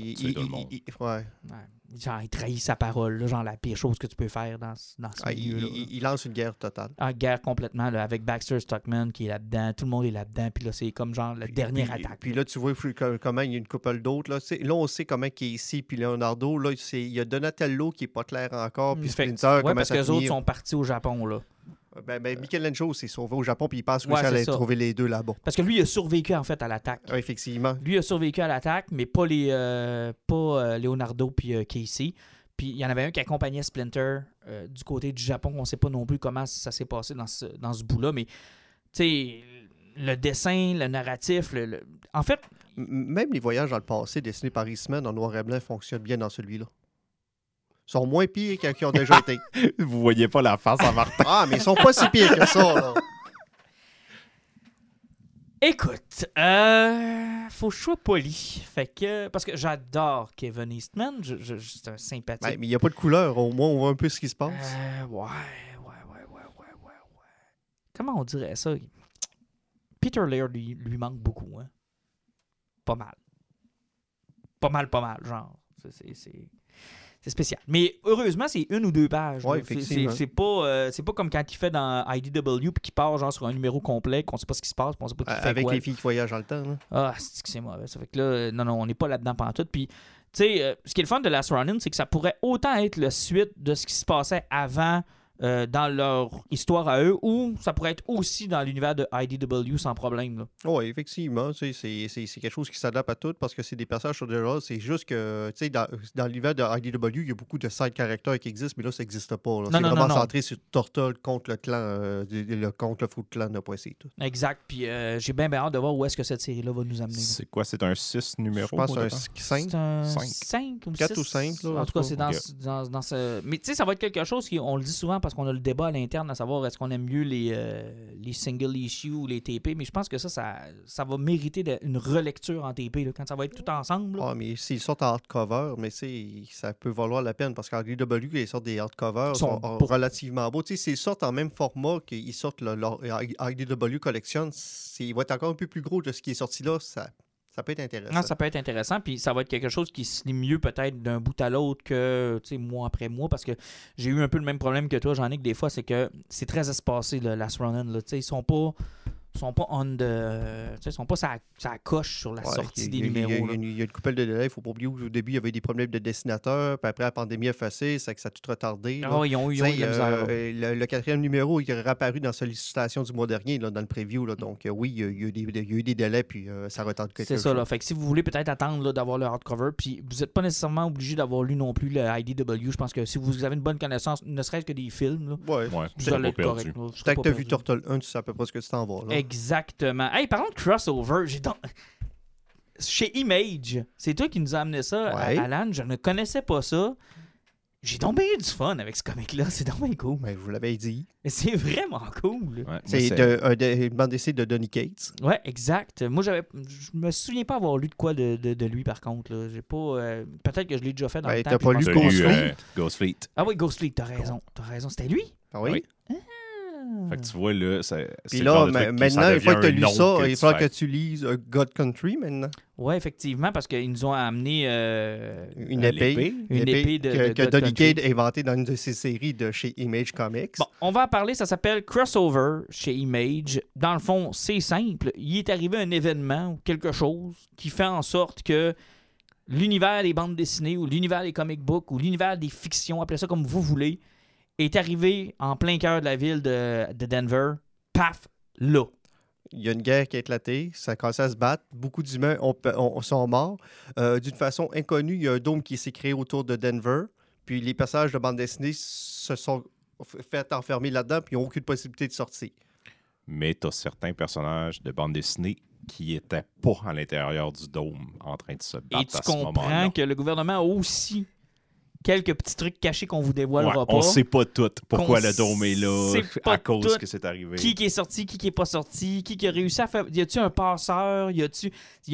genre, il trahit sa parole. Là, genre la pire chose que tu peux faire dans ce milieu-là. Il lance une guerre totale. Une guerre complètement là, avec Baxter Stockman qui est là-dedans. Tout le monde est là-dedans. Puis là, c'est comme genre la dernière attaque. Puis là, tu vois comment il y a une couple d'autres. Là, on sait comment il est ici. Puis Leonardo, là, il y a Donatello qui n'est pas clair encore. Puis Splinter, comment parce que les autres sont partis au Japon, là. Ben, Michelangelo s'est sauvé au Japon, puis il pense que ça allait trouver les deux là-bas. Parce que lui, il a survécu, en fait, à l'attaque. Ouais, effectivement. Lui, il a survécu à l'attaque, mais pas Leonardo puis Casey. Puis il y en avait un qui accompagnait Splinter du côté du Japon. On ne sait pas non plus comment ça s'est passé dans ce bout-là, mais tu sais, le dessin, le narratif, en fait... Même les voyages dans le passé dessinés par Eastman en noir et blanc fonctionnent bien dans celui-là. Sont moins pires qu'ils ont déjà été. Vous voyez pas la face à Martin. Ah, mais ils sont pas si pires que ça, là. Écoute, faut que je sois poli. Fait que, parce que j'adore Kevin Eastman. C'est un sympathique. Ouais, mais il n'y a pas de couleur. Au moins, on voit un peu ce qui se passe. Comment on dirait ça? Peter Laird lui manque beaucoup. Hein? Pas mal, genre. C'est spécial. Mais heureusement, c'est une ou deux pages. Ouais, c'est pas comme quand il fait dans IDW puis qu'il part genre sur un numéro complet, qu'on sait pas ce qui se passe, on sait pas qui fait avec les filles qui voyagent dans le temps. Hein? Ah, c'est que c'est mauvais. Ça fait que là, non, on n'est pas là-dedans pantoute. Puis, tu sais, ce qui est le fun de Last Ronin, c'est que ça pourrait autant être la suite de ce qui se passait avant dans leur histoire à eux, ou ça pourrait être aussi dans l'univers de IDW sans problème. Oui, effectivement. C'est quelque chose qui s'adapte à tout parce que c'est des personnages sur des rôles. C'est juste que dans l'univers de IDW, il y a beaucoup de side characters qui existent, mais là, ça n'existe pas. C'est vraiment centré sur Turtle contre le clan, contre le Foot Clan de Poissy. Exact. Puis j'ai bien hâte de voir où est-ce que cette série-là va nous amener. C'est quoi? C'est un 6 numéros? Je pense que c'est un 5. 4 ou 5. Là, en tout cas, c'est dans ce... Mais tu sais, ça va être quelque chose qu'on le dit souvent parce qu'on a le débat à l'interne à savoir est-ce qu'on aime mieux les single issues ou les TP, mais je pense que ça va mériter une relecture en TP là, quand ça va être tout ensemble. Ah, mais s'ils sortent en hardcover, mais ça peut valoir la peine parce qu'en IDW, ils sortent des hardcovers sont relativement beaux. S'ils sortent en même format qu'ils sortent leur IDW Collection, il va être encore un peu plus gros de ce qui est sorti là, ça peut être intéressant. Non, ça peut être intéressant, puis ça va être quelque chose qui se lit mieux peut-être d'un bout à l'autre que mois après mois, parce que j'ai eu un peu le même problème que toi, Jean-Nic, des fois, c'est que c'est très espacé, le Last Ronin. Là. Ils sont pas on the... Ils sont pas ça coche sur la sortie des numéros. Il y a une couple de délais. Il faut pas oublier qu'au début, il y avait des problèmes de dessinateurs, puis après, la pandémie effacée, c'est que ça a tout retardé. Ils ont eu de la misère. Le quatrième numéro, il est réapparu dans la sollicitation du mois dernier, là, dans le preview. Là, donc oui, il y a eu des délais, puis ça retarde quelque chose. C'est ça. Là, fait que si vous voulez peut-être attendre là, d'avoir le hardcover, puis vous n'êtes pas nécessairement obligé d'avoir lu non plus le IDW. Je pense que si vous avez une bonne connaissance, ne serait-ce que des films, là, vous allez être correct. Tant que tu as vu Turtle 1, tu sais à peu près ce que tu t'en vas. Exactement. Hey, parlons de crossover. Chez Image, c'est toi qui nous as amené ça, Alan. Je ne connaissais pas ça. J'ai tombé du fun avec ce comic-là. C'est tombé cool. Ben, je vous l'avais dit. C'est vraiment cool. Ouais, c'est une bande dessinée de Donny Cates. Oui, exact. Moi, je me souviens pas avoir lu de quoi de lui, par contre. Là. J'ai pas, peut-être que je l'ai déjà fait dans le temps. T'as pas lu Ghostfleet. Ah oui, Ghostfleet, t'as raison. C'était lui? Ah oui. Hein? Fait que tu vois, là, c'est le genre de truc maintenant, une fois que tu as lu ça, il faut que tu lises God Country maintenant. Oui, effectivement, parce qu'ils nous ont amené une épée que Donny Cates a inventée dans une de ses séries de chez Image Comics. Bon, on va en parler, ça s'appelle Crossover chez Image. Dans le fond, c'est simple. Il est arrivé un événement ou quelque chose qui fait en sorte que l'univers des bandes dessinées ou l'univers des comic books ou l'univers des fictions, appelez ça comme vous voulez, est arrivé en plein cœur de la ville de Denver. Paf, là. Il y a une guerre qui a éclaté, ça a commencé à se battre, beaucoup d'humains sont morts. D'une façon inconnue, il y a un dôme qui s'est créé autour de Denver, puis les personnages de bande dessinée se sont fait enfermer là-dedans, puis ils n'ont aucune possibilité de sortir. Mais tu as certains personnages de bande dessinée qui n'étaient pas à l'intérieur du dôme en train de se battre à ce moment-là. Et tu comprends que le gouvernement a aussi quelques petits trucs cachés qu'on vous dévoilera pas. On ne sait pas tout pourquoi le dôme est là, à cause que c'est arrivé. Qui est sorti, qui n'est pas sorti, qui a réussi à faire... Y a-t-il un passeur? Y a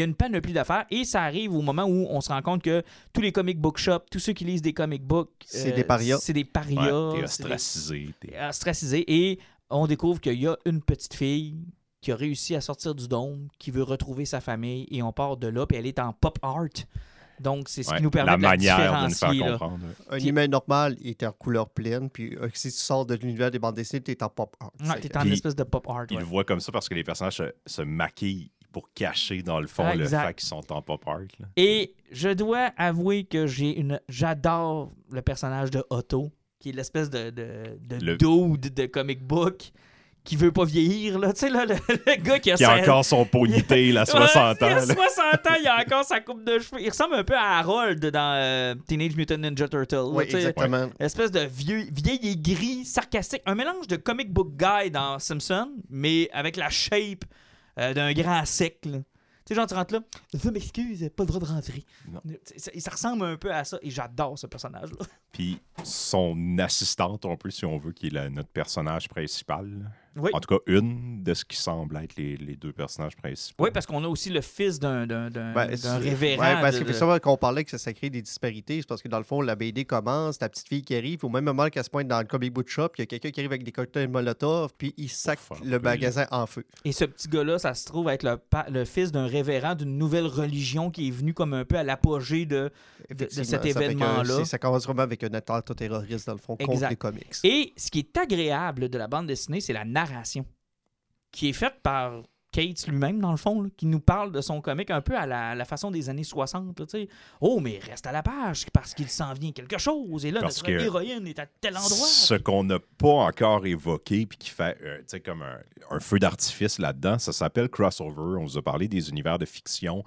une panoplie d'affaires. Et ça arrive au moment où on se rend compte que tous les comic book shops, tous ceux qui lisent des comic books... c'est des parias. C'est des parias. T'es ostracisé. Et on découvre qu'il y a une petite fille qui a réussi à sortir du dôme, qui veut retrouver sa famille. Et on part de là, puis elle est en pop art. Donc, c'est ce qui nous permet de différencier. Faire comprendre. Un humain normal est en couleur pleine, puis si tu sors de l'univers des bandes dessinées, t'es en pop art. Non, t'es en espèce de pop art. Ils le voient comme ça parce que les personnages se maquillent pour cacher, dans le fond, le fait qu'ils sont en pop art. Là. Et je dois avouer que j'adore le personnage de Otto, qui est l'espèce de dude de comic book. Qui veut pas vieillir, là. Tu sais, là, le gars qui a... encore son ponytail à 60 ans. Il a 60 ans, il a encore sa coupe de cheveux. Il ressemble un peu à Harold dans Teenage Mutant Ninja Turtles. Oui, là, exactement. Une espèce de vieil et gris, sarcastique. Un mélange de comic book guy dans Simpson, mais avec la shape d'un grand sec, là. Tu sais, genre, tu rentres là, je m'excuse, pas le droit de rentrer. Ça ressemble un peu à ça, et j'adore ce personnage-là. Puis son assistante, un peu, si on veut, qui est notre personnage principal. Oui. En tout cas, une de ce qui semble être les deux personnages principaux. Oui, parce qu'on a aussi le fils d'un révérend. Oui, parce que ça, quand on parlait que ça crée des disparités, c'est parce que dans le fond, la BD commence, la petite fille qui arrive, au même moment qu'elle se pointe dans le comic book shop, il y a quelqu'un qui arrive avec des cocktails Molotov, puis il sac le magasin en feu. Et ce petit gars-là, ça se trouve être le fils d'un révérend d'une nouvelle religion qui est venue comme un peu à l'apogée de cet événement-là. Ça commence vraiment avec un attentat terroriste, dans le fond, contre les comics. Et ce qui est agréable de la bande dessinée, c'est la narration qui est faite par Cates lui-même, dans le fond, là, qui nous parle de son comic un peu à la façon des années 60. Là, oh, mais reste à la page parce qu'il s'en vient quelque chose. Et là, parce notre héroïne est à tel endroit. Ce qu'on n'a pas encore évoqué puis qui fait comme un feu d'artifice là-dedans, ça s'appelle crossover. On vous a parlé des univers de fiction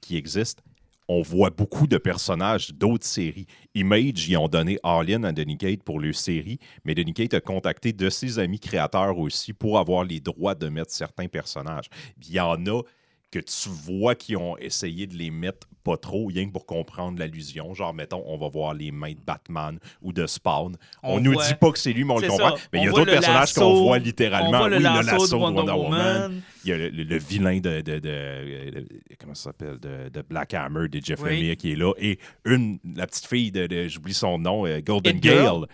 qui existent. On voit beaucoup de personnages d'autres séries. Image, ils ont donné All-In à Donny Cates pour leur série, mais Donny Cates a contacté de ses amis créateurs aussi pour avoir les droits de mettre certains personnages. Il y en a que tu vois qui ont essayé de les mettre pas trop, rien que pour comprendre l'allusion. Genre, mettons, on va voir les mains de Batman ou de Spawn. On nous dit pas que c'est lui, mais on le comprend. Mais il y a d'autres personnages qu'on voit littéralement. On voit le lasso de Wonder Woman. Il y a le vilain comment ça s'appelle, de Black Hammer, de Jeff Lemire qui est là. Et la petite fille j'oublie son nom, Golden Gale.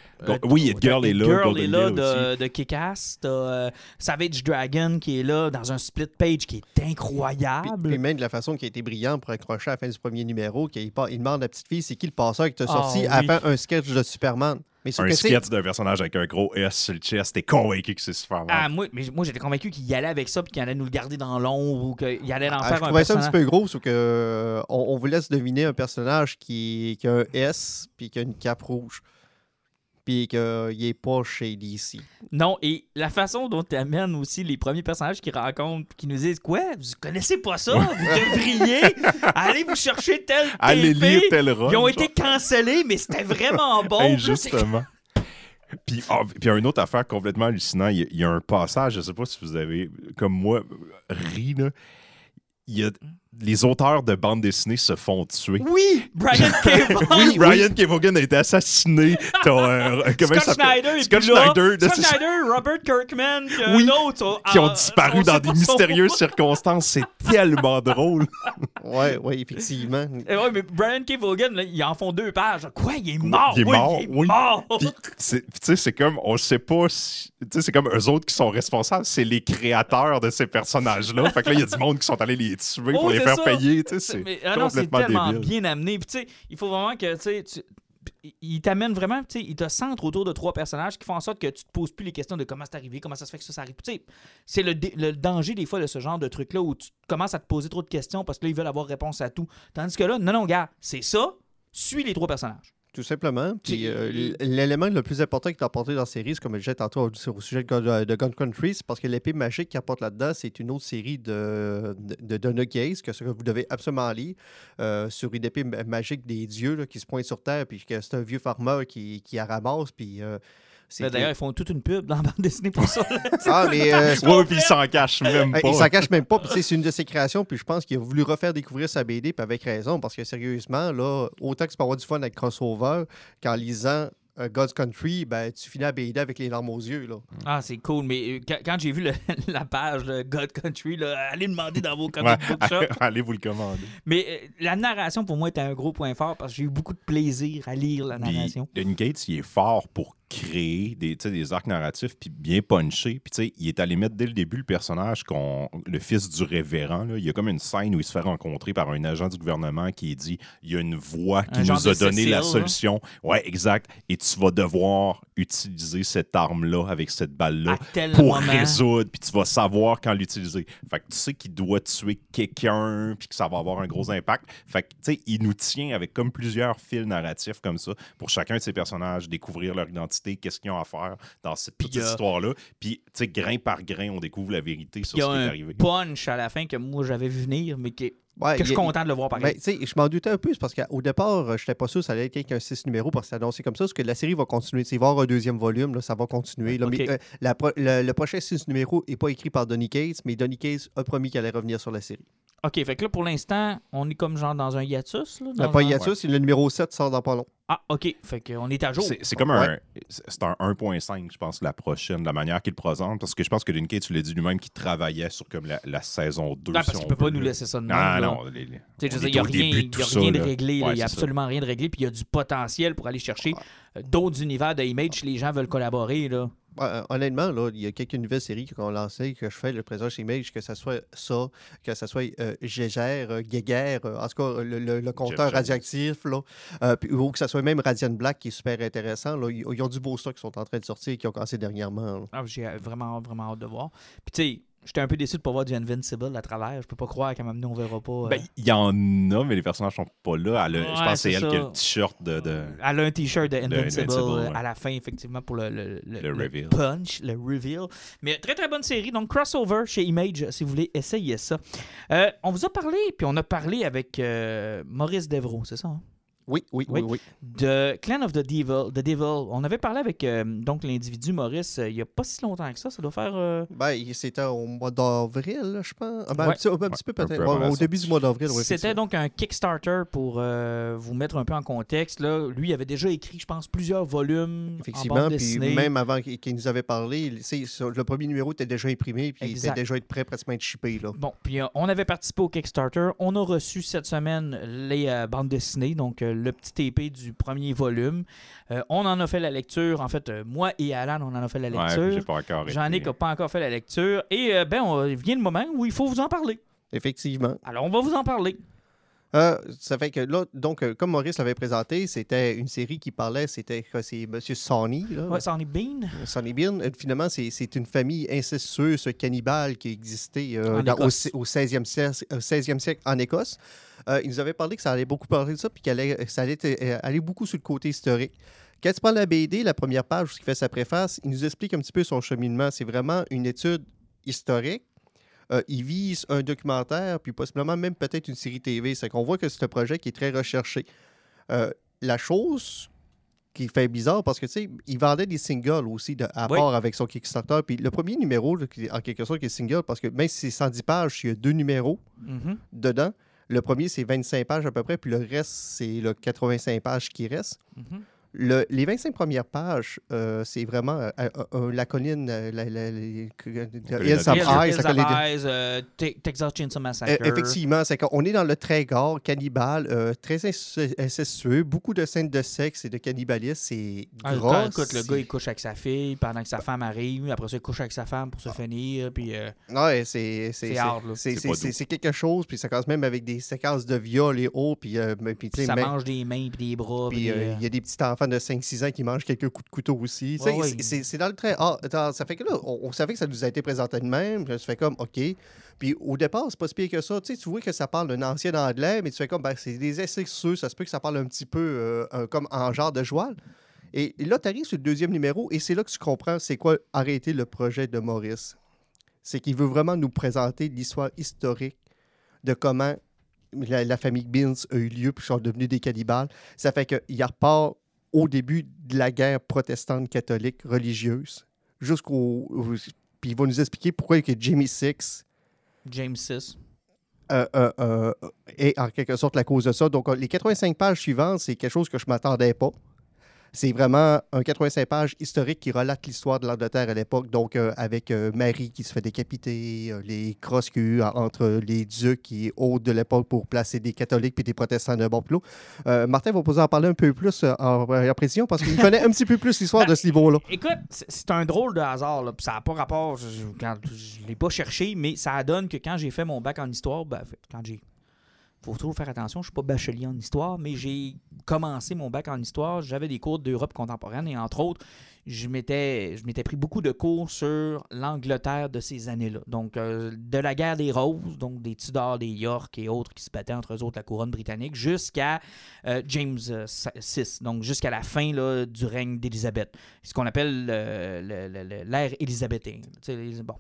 Oui, It Girl est là. Golden Gale de Kick-Ass. Savage Dragon qui est là dans un split page qui est incroyable. Puis même de la façon qui a été brillante pour accrocher à la fin du premier numéro, il demande à la petite fille c'est qui le passeur qui t'a sorti avant un sketch de Superman. Mais un sketch d'un personnage avec un gros S sur le chest, t'es convaincu que c'est Superman. Ah, moi j'étais convaincu qu'il allait avec ça puis qu'il allait nous le garder dans l'ombre ou qu'il allait en faire un personnage. Je trouvais ça un petit peu gros, sauf que on vous laisse deviner un personnage qui a un S puis qui a une cape rouge. Puis qu'il n'est pas chez DC. Non, et la façon dont tu amènes aussi les premiers personnages qu'ils rencontrent, qui nous disent « Quoi? Vous connaissez pas ça? Vous devriez aller vous chercher tel TP. » Allez lire tel run. Ils ont été cancellés, mais c'était vraiment bon. Injustement. Puis une autre affaire complètement hallucinante, il y a un passage, je ne sais pas si vous avez, comme moi, ri, là. Les auteurs de bande dessinée se font tuer. Oui! Brian K. Vaughan! Oui, Brian K. Vaughan a été assassiné. Scott Snyder, Robert Kirkman, qui ont disparu dans des mystérieuses circonstances. C'est tellement drôle. Oui, effectivement. Oui, mais Brian K. Vaughan, là, ils en font 2 pages. Quoi? Il est mort! Il est mort! Puis, tu sais, c'est comme, on sait pas si... Tu sais, c'est comme eux autres qui sont responsables, c'est les créateurs de ces personnages-là. Fait que là, il y a du monde qui sont allés les tuer pour les faire payer. C'est complètement débile. C'est tellement bien amené. Puis, tu sais, il faut vraiment que, tu sais, il t'amène vraiment, tu sais, il te centre autour de trois personnages qui font en sorte que tu te poses plus les questions de comment c'est arrivé, comment ça se fait que ça arrive. Tu sais, c'est le danger des fois de ce genre de truc-là où tu commences à te poser trop de questions parce que là, ils veulent avoir réponse à tout. Tandis que là, non, non, gars, c'est ça, suis les trois personnages. Tout simplement. Puis l'élément le plus important qui est apporté dans la série, c'est comme je disais tantôt au sujet de Gun Country, c'est parce que l'épée magique qu'il apporte là-dedans, c'est une autre série de No Case, que ce que vous devez absolument lire, sur une épée magique des dieux là, qui se pointe sur Terre, puis que c'est un vieux farmer qui la ramasse, puis... D'ailleurs, ils font toute une pub dans la bande dessinée pour ça. Ah, mais... ouais, puis ils s'en cachent même pas. Ils s'en cachent même pas. Puis c'est une de ses créations. Puis je pense qu'il a voulu refaire découvrir sa BD, puis avec raison. Parce que sérieusement, là, autant que tu peux avoir du fun avec Crossover qu'en lisant God's Country, ben, tu finis la BD avec les larmes aux yeux. Là. Ah, c'est cool. Mais quand j'ai vu la page God's Country, là, allez demander dans vos comic book shop. Allez vous le commander. Mais la narration, pour moi, était un gros point fort parce que j'ai eu beaucoup de plaisir à lire la narration. Donny Cates, il est fort pour créer des arcs narratifs puis bien puncher. Puis tu sais, il est allé mettre dès le début le personnage, le fils du révérend. Là. Il y a comme une scène où il se fait rencontrer par un agent du gouvernement qui dit « Il y a une voix qui nous a donné la solution. » Ouais, exact. Et tu vas devoir utiliser cette arme-là avec cette balle-là pour résoudre. Puis tu vas savoir quand l'utiliser. Fait que tu sais qu'il doit tuer quelqu'un puis que ça va avoir un gros impact. Fait que tu sais, il nous tient avec comme plusieurs fils narratifs comme ça pour chacun de ses personnages découvrir leur identité. Qu'est-ce qu'ils ont à faire dans cette histoire-là. Puis, tu sais, grain par grain, on découvre la vérité sur ce qui est arrivé. Il y a un punch à la fin que moi, j'avais vu venir, mais que je suis content de le voir pareil. Ben, je m'en doutais un peu, c'est parce qu'au départ, je n'étais pas sûr que ça allait être qu'un 6 numéros parce que c'est annoncé comme ça, parce que la série va continuer. Il va y avoir un deuxième volume, là, ça va continuer. Là, okay. Mais, le prochain 6 numéros n'est pas écrit par Donny Cates, mais Donny Cates a promis qu'il allait revenir sur la série. OK, fait que là, pour l'instant, on est comme genre dans un hiatus. Là, pas un hiatus, le numéro 7 sort dans pas long. Ah, OK, fait qu'on est à jour. C'est comme un 1.5, je pense, la prochaine, la manière qu'il présente, parce que je pense que Donny Cates, tu l'as dit lui-même, qu'il travaillait sur comme la saison 2. Ah, parce qu'il ne peut pas nous laisser ça de même. Ah, non, il n'y a rien de réglé, il n'y a absolument rien de réglé, puis il y a du potentiel pour aller chercher d'autres univers de Image si les gens veulent collaborer, là. Honnêtement, là, il y a quelques nouvelles séries qu'on a lancées, que je fais le présage Image, que ce soit ça, que ce soit Gégère, Guéguerre, en tout cas le compteur radioactif, là, ou que ce soit même Radiant Black qui est super intéressant. Là, ils ont du beau stock qui sont en train de sortir et qui ont cassé dernièrement. Ah, j'ai vraiment, vraiment hâte de voir. Puis tu sais, j'étais un peu déçu de ne pas voir du Invincible à travers. Je peux pas croire qu'à m'amener, on verra pas. Ben, il y en a, mais les personnages sont pas là. Je pense que c'est elle qui a le t-shirt de... Elle a un t-shirt de Invincible à la fin, effectivement, pour le punch, le reveal. Mais très, très bonne série. Donc, Crossover chez Image, si vous voulez essayer ça. On vous a parlé, puis on a parlé avec Maurice Devrault, c'est ça, hein? Oui. De Clan of the Devil. On avait parlé avec donc l'individu Maurice il n'y a pas si longtemps que ça. Ça doit faire... c'était au mois d'avril, je pense. Ah, ben, un petit peu peut-être. Ouais, au début du mois d'avril. Oui, c'était donc un Kickstarter pour vous mettre un peu en contexte. Là. Lui, il avait déjà écrit, je pense, plusieurs volumes. Effectivement, en bande dessinée. Puis même avant qu'il nous avait parlé, le premier numéro était déjà imprimé puis il était déjà prêt pratiquement à être shippé. Là. Bon, puis on avait participé au Kickstarter. On a reçu cette semaine les bandes dessinées, donc le petit EP du premier volume. On en a fait la lecture. En fait, moi et Alain, on en a fait la lecture. Jean-Nic n'a pas encore fait la lecture. Et vient le moment où il faut vous en parler. Effectivement. Alors, on va vous en parler. Ça fait que là, donc, comme Maurice l'avait présenté, c'était une série qui parlait, c'est M. Sonny. Oui, Sonny Bean. Sonny Bean. Finalement, c'est une famille incestueuse cannibale qui existait au 16e siècle en Écosse. Il nous avait parlé que ça allait beaucoup parler de ça, puis que ça allait aller beaucoup sur le côté historique. Quand tu parles de la BD, la première page, où il fait sa préface, il nous explique un petit peu son cheminement. C'est vraiment une étude historique. Il vise un documentaire, puis possiblement même peut-être une série TV. C'est qu'on voit que c'est un projet qui est très recherché. La chose qui fait bizarre, parce que tu sais, il vendait des singles aussi à part avec son Kickstarter. Puis le premier numéro, là, en quelque sorte, qui est single, parce que même si c'est 110 pages, il y a 2 numéros dedans. Le premier, c'est 25 pages à peu près, puis le reste, c'est 85 pages qui restent. Les 25 premières pages, c'est vraiment la colline, Hills of Eyes, Texas Chainsaw Massacre. Effectivement, c'est qu'on est dans le très gore, cannibale, très incestueux, beaucoup de scènes de sexe et de cannibalisme, c'est gros. Écoute, le gars, il couche avec sa fille pendant que sa femme arrive, après ça, il couche avec sa femme pour se finir, puis... ouais, c'est hard, là. C'est quelque chose, puis ça commence même avec des séquences de viol et autres, puis ça mange des mains, puis des bras, puis... Il y a des petits enfants de 5-6 ans qui mangent quelques coups de couteau aussi. Ouais, ouais. C'est dans le trait. Ah, ça fait que là, on savait que ça nous a été présenté de même. Ça fait comme, OK. Puis au départ, c'est pas si pire que ça. Tu vois que ça parle d'un ancien anglais, mais tu fais comme, ben, c'est des incestueux. Ça se peut que ça parle un petit peu comme en genre de joual. Et là, tu arrives sur le deuxième numéro et c'est là que tu comprends c'est quoi arrêter le projet de Maurice. C'est qu'il veut vraiment nous présenter l'histoire historique de comment la famille Beans a eu lieu puis sont devenus des cannibales. Ça fait qu'il repart au début de la guerre protestante catholique religieuse, puis il va nous expliquer pourquoi que James VI est en quelque sorte la cause de ça. Donc, les 85 pages suivantes, c'est quelque chose que je ne m'attendais pas. C'est vraiment un 85 pages historique qui relate l'histoire de l'Angleterre à l'époque, donc avec Marie qui se fait décapiter, les cross-cues entre les ducs et autres de l'époque pour placer des catholiques puis des protestants de bon plot. Martin va pouvoir en parler un peu plus en précision parce qu'il connaît un petit peu plus l'histoire de ce niveau-là. Écoute, c'est un drôle de hasard, là, ça n'a pas rapport, je ne l'ai pas cherché, mais ça donne que quand j'ai fait mon bac en histoire, faut toujours faire attention, je ne suis pas bachelier en histoire, mais j'ai commencé mon bac en histoire, j'avais des cours d'Europe contemporaine et entre autres, je m'étais pris beaucoup de cours sur l'Angleterre de ces années-là. Donc, de la guerre des Roses, donc des Tudors, des York et autres qui se battaient entre eux autres la couronne britannique, jusqu'à James VI, donc jusqu'à la fin là, du règne d'Élisabeth, ce qu'on appelle l'ère élisabéthaine. Bon.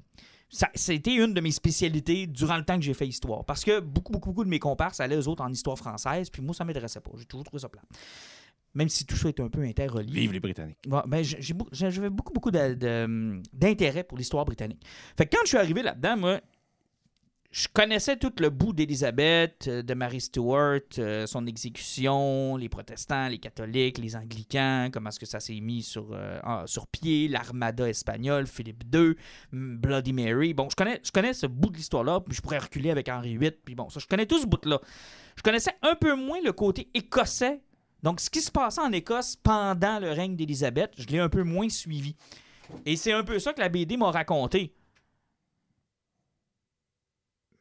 C'était une de mes spécialités durant le temps que j'ai fait histoire. Parce que beaucoup de mes comparses allaient eux autres en histoire française, puis moi, ça ne m'intéressait pas. J'ai toujours trouvé ça plat. Même si tout ça est un peu interrelié. Vive les Britanniques. Ouais, ben, j'avais beaucoup d'intérêt pour l'histoire britannique. Fait que quand je suis arrivé là-dedans, moi, je connaissais tout le bout d'Élisabeth, de Mary Stuart, son exécution, les protestants, les catholiques, les anglicans, comment est-ce que ça s'est mis sur pied, l'armada espagnole, Philippe II, Bloody Mary. Bon, je connais ce bout de l'histoire-là, puis je pourrais reculer avec Henri VIII, puis bon, ça, je connais tout ce bout-là. Je connaissais un peu moins le côté écossais. Donc, ce qui se passait en Écosse pendant le règne d'Élisabeth, je l'ai un peu moins suivi. Et c'est un peu ça que la BD m'a raconté.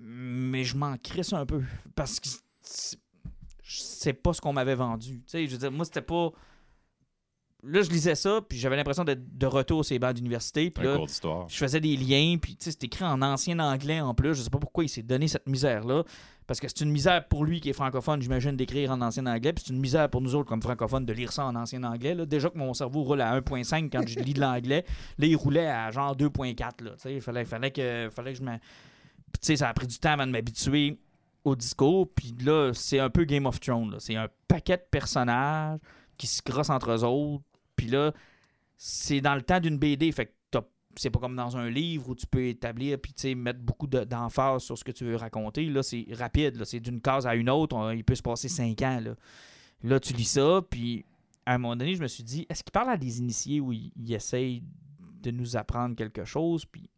Mais je m'en crisse un peu parce que c'est pas ce qu'on m'avait vendu. Tu sais, je veux dire, moi, c'était pas... Là, je lisais ça, puis j'avais l'impression d'être de retour sur les bancs d'université. Puis là, je faisais des liens, puis tu sais, c'est écrit en ancien anglais en plus. Je sais pas pourquoi il s'est donné cette misère-là. Parce que c'est une misère pour lui qui est francophone, j'imagine, d'écrire en ancien anglais. Puis c'est une misère pour nous autres comme francophones de lire ça en ancien anglais. Là. Déjà que mon cerveau roule à 1.5 quand je lis de l'anglais. Là, il roulait à genre 2.4. Tu sais, il fallait que je m'en... Puis, tu sais, ça a pris du temps avant de m'habituer au discours. Puis là, c'est un peu Game of Thrones. Là. C'est un paquet de personnages qui se crossent entre eux autres. Puis là, c'est dans le temps d'une BD. Fait que c'est pas comme dans un livre où tu peux établir puis, tu sais, mettre beaucoup d'emphase sur ce que tu veux raconter. Là, c'est rapide. Là. C'est d'une case à une autre. Il peut se passer 5 ans. Là, tu lis ça. Puis, à un moment donné, je me suis dit, est-ce qu'il parle à des initiés où il essaye de nous apprendre quelque chose? Puis...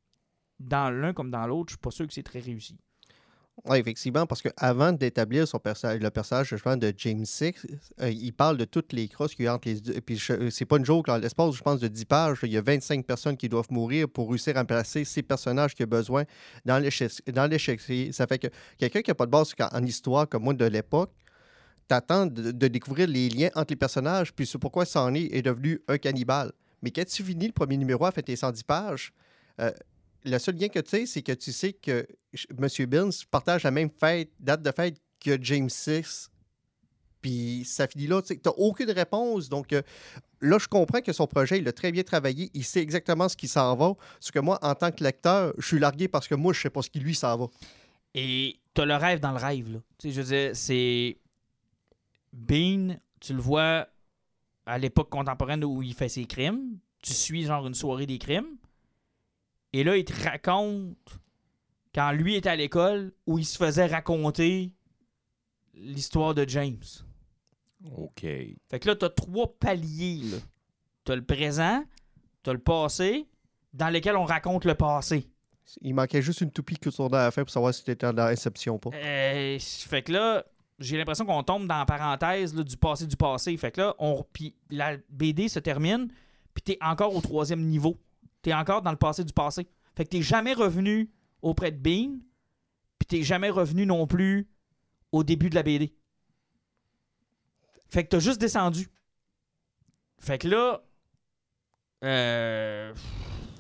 dans l'un comme dans l'autre, je ne suis pas sûr que c'est très réussi. Oui, effectivement, parce qu'avant d'établir le personnage justement, de James VI, il parle de toutes les crosses qu'il y a entre les deux. Puis c'est pas une joke, dans l'espace, je pense, de 10 pages, il y a 25 personnes qui doivent mourir pour réussir à remplacer ces personnages qu'il y a besoin dans l'échec. Ça fait que quelqu'un qui n'a pas de base en histoire, comme moi de l'époque, t'attends de découvrir les liens entre les personnages, puis c'est pourquoi Sonny est devenu un cannibale. Mais quand tu finis le premier numéro, fait tes 110 pages, le seul lien que tu sais, c'est que tu sais que M. Beans partage la même date de fête que James VI. Puis ça finit là. Tu n'as aucune réponse. Donc là, je comprends que son projet, il l'a très bien travaillé. Il sait exactement ce qui s'en va. Ce que moi, en tant que lecteur, je suis largué parce que moi, je ne sais pas ce qui lui s'en va. Et tu as le rêve dans le rêve. Là. Tu sais, je veux dire, c'est... Bean, tu le vois à l'époque contemporaine où il fait ses crimes. Tu suis genre une soirée des crimes. Et là, il te raconte quand lui était à l'école où il se faisait raconter l'histoire de James. OK. Fait que là, tu as trois paliers. Tu as le présent, tu as le passé, dans lesquels on raconte le passé. Il manquait juste une toupie que tu tournais à la fin pour savoir si tu étais dans Inception ou pas. Fait que là, j'ai l'impression qu'on tombe dans la parenthèse là, du passé. Fait que là, puis la BD se termine, puis tu es encore au troisième niveau. Tu es encore dans le passé du passé. Fait que tu n'es jamais revenu auprès de Bean, puis tu n'es jamais revenu non plus au début de la BD. Fait que tu as juste descendu. Fait que là...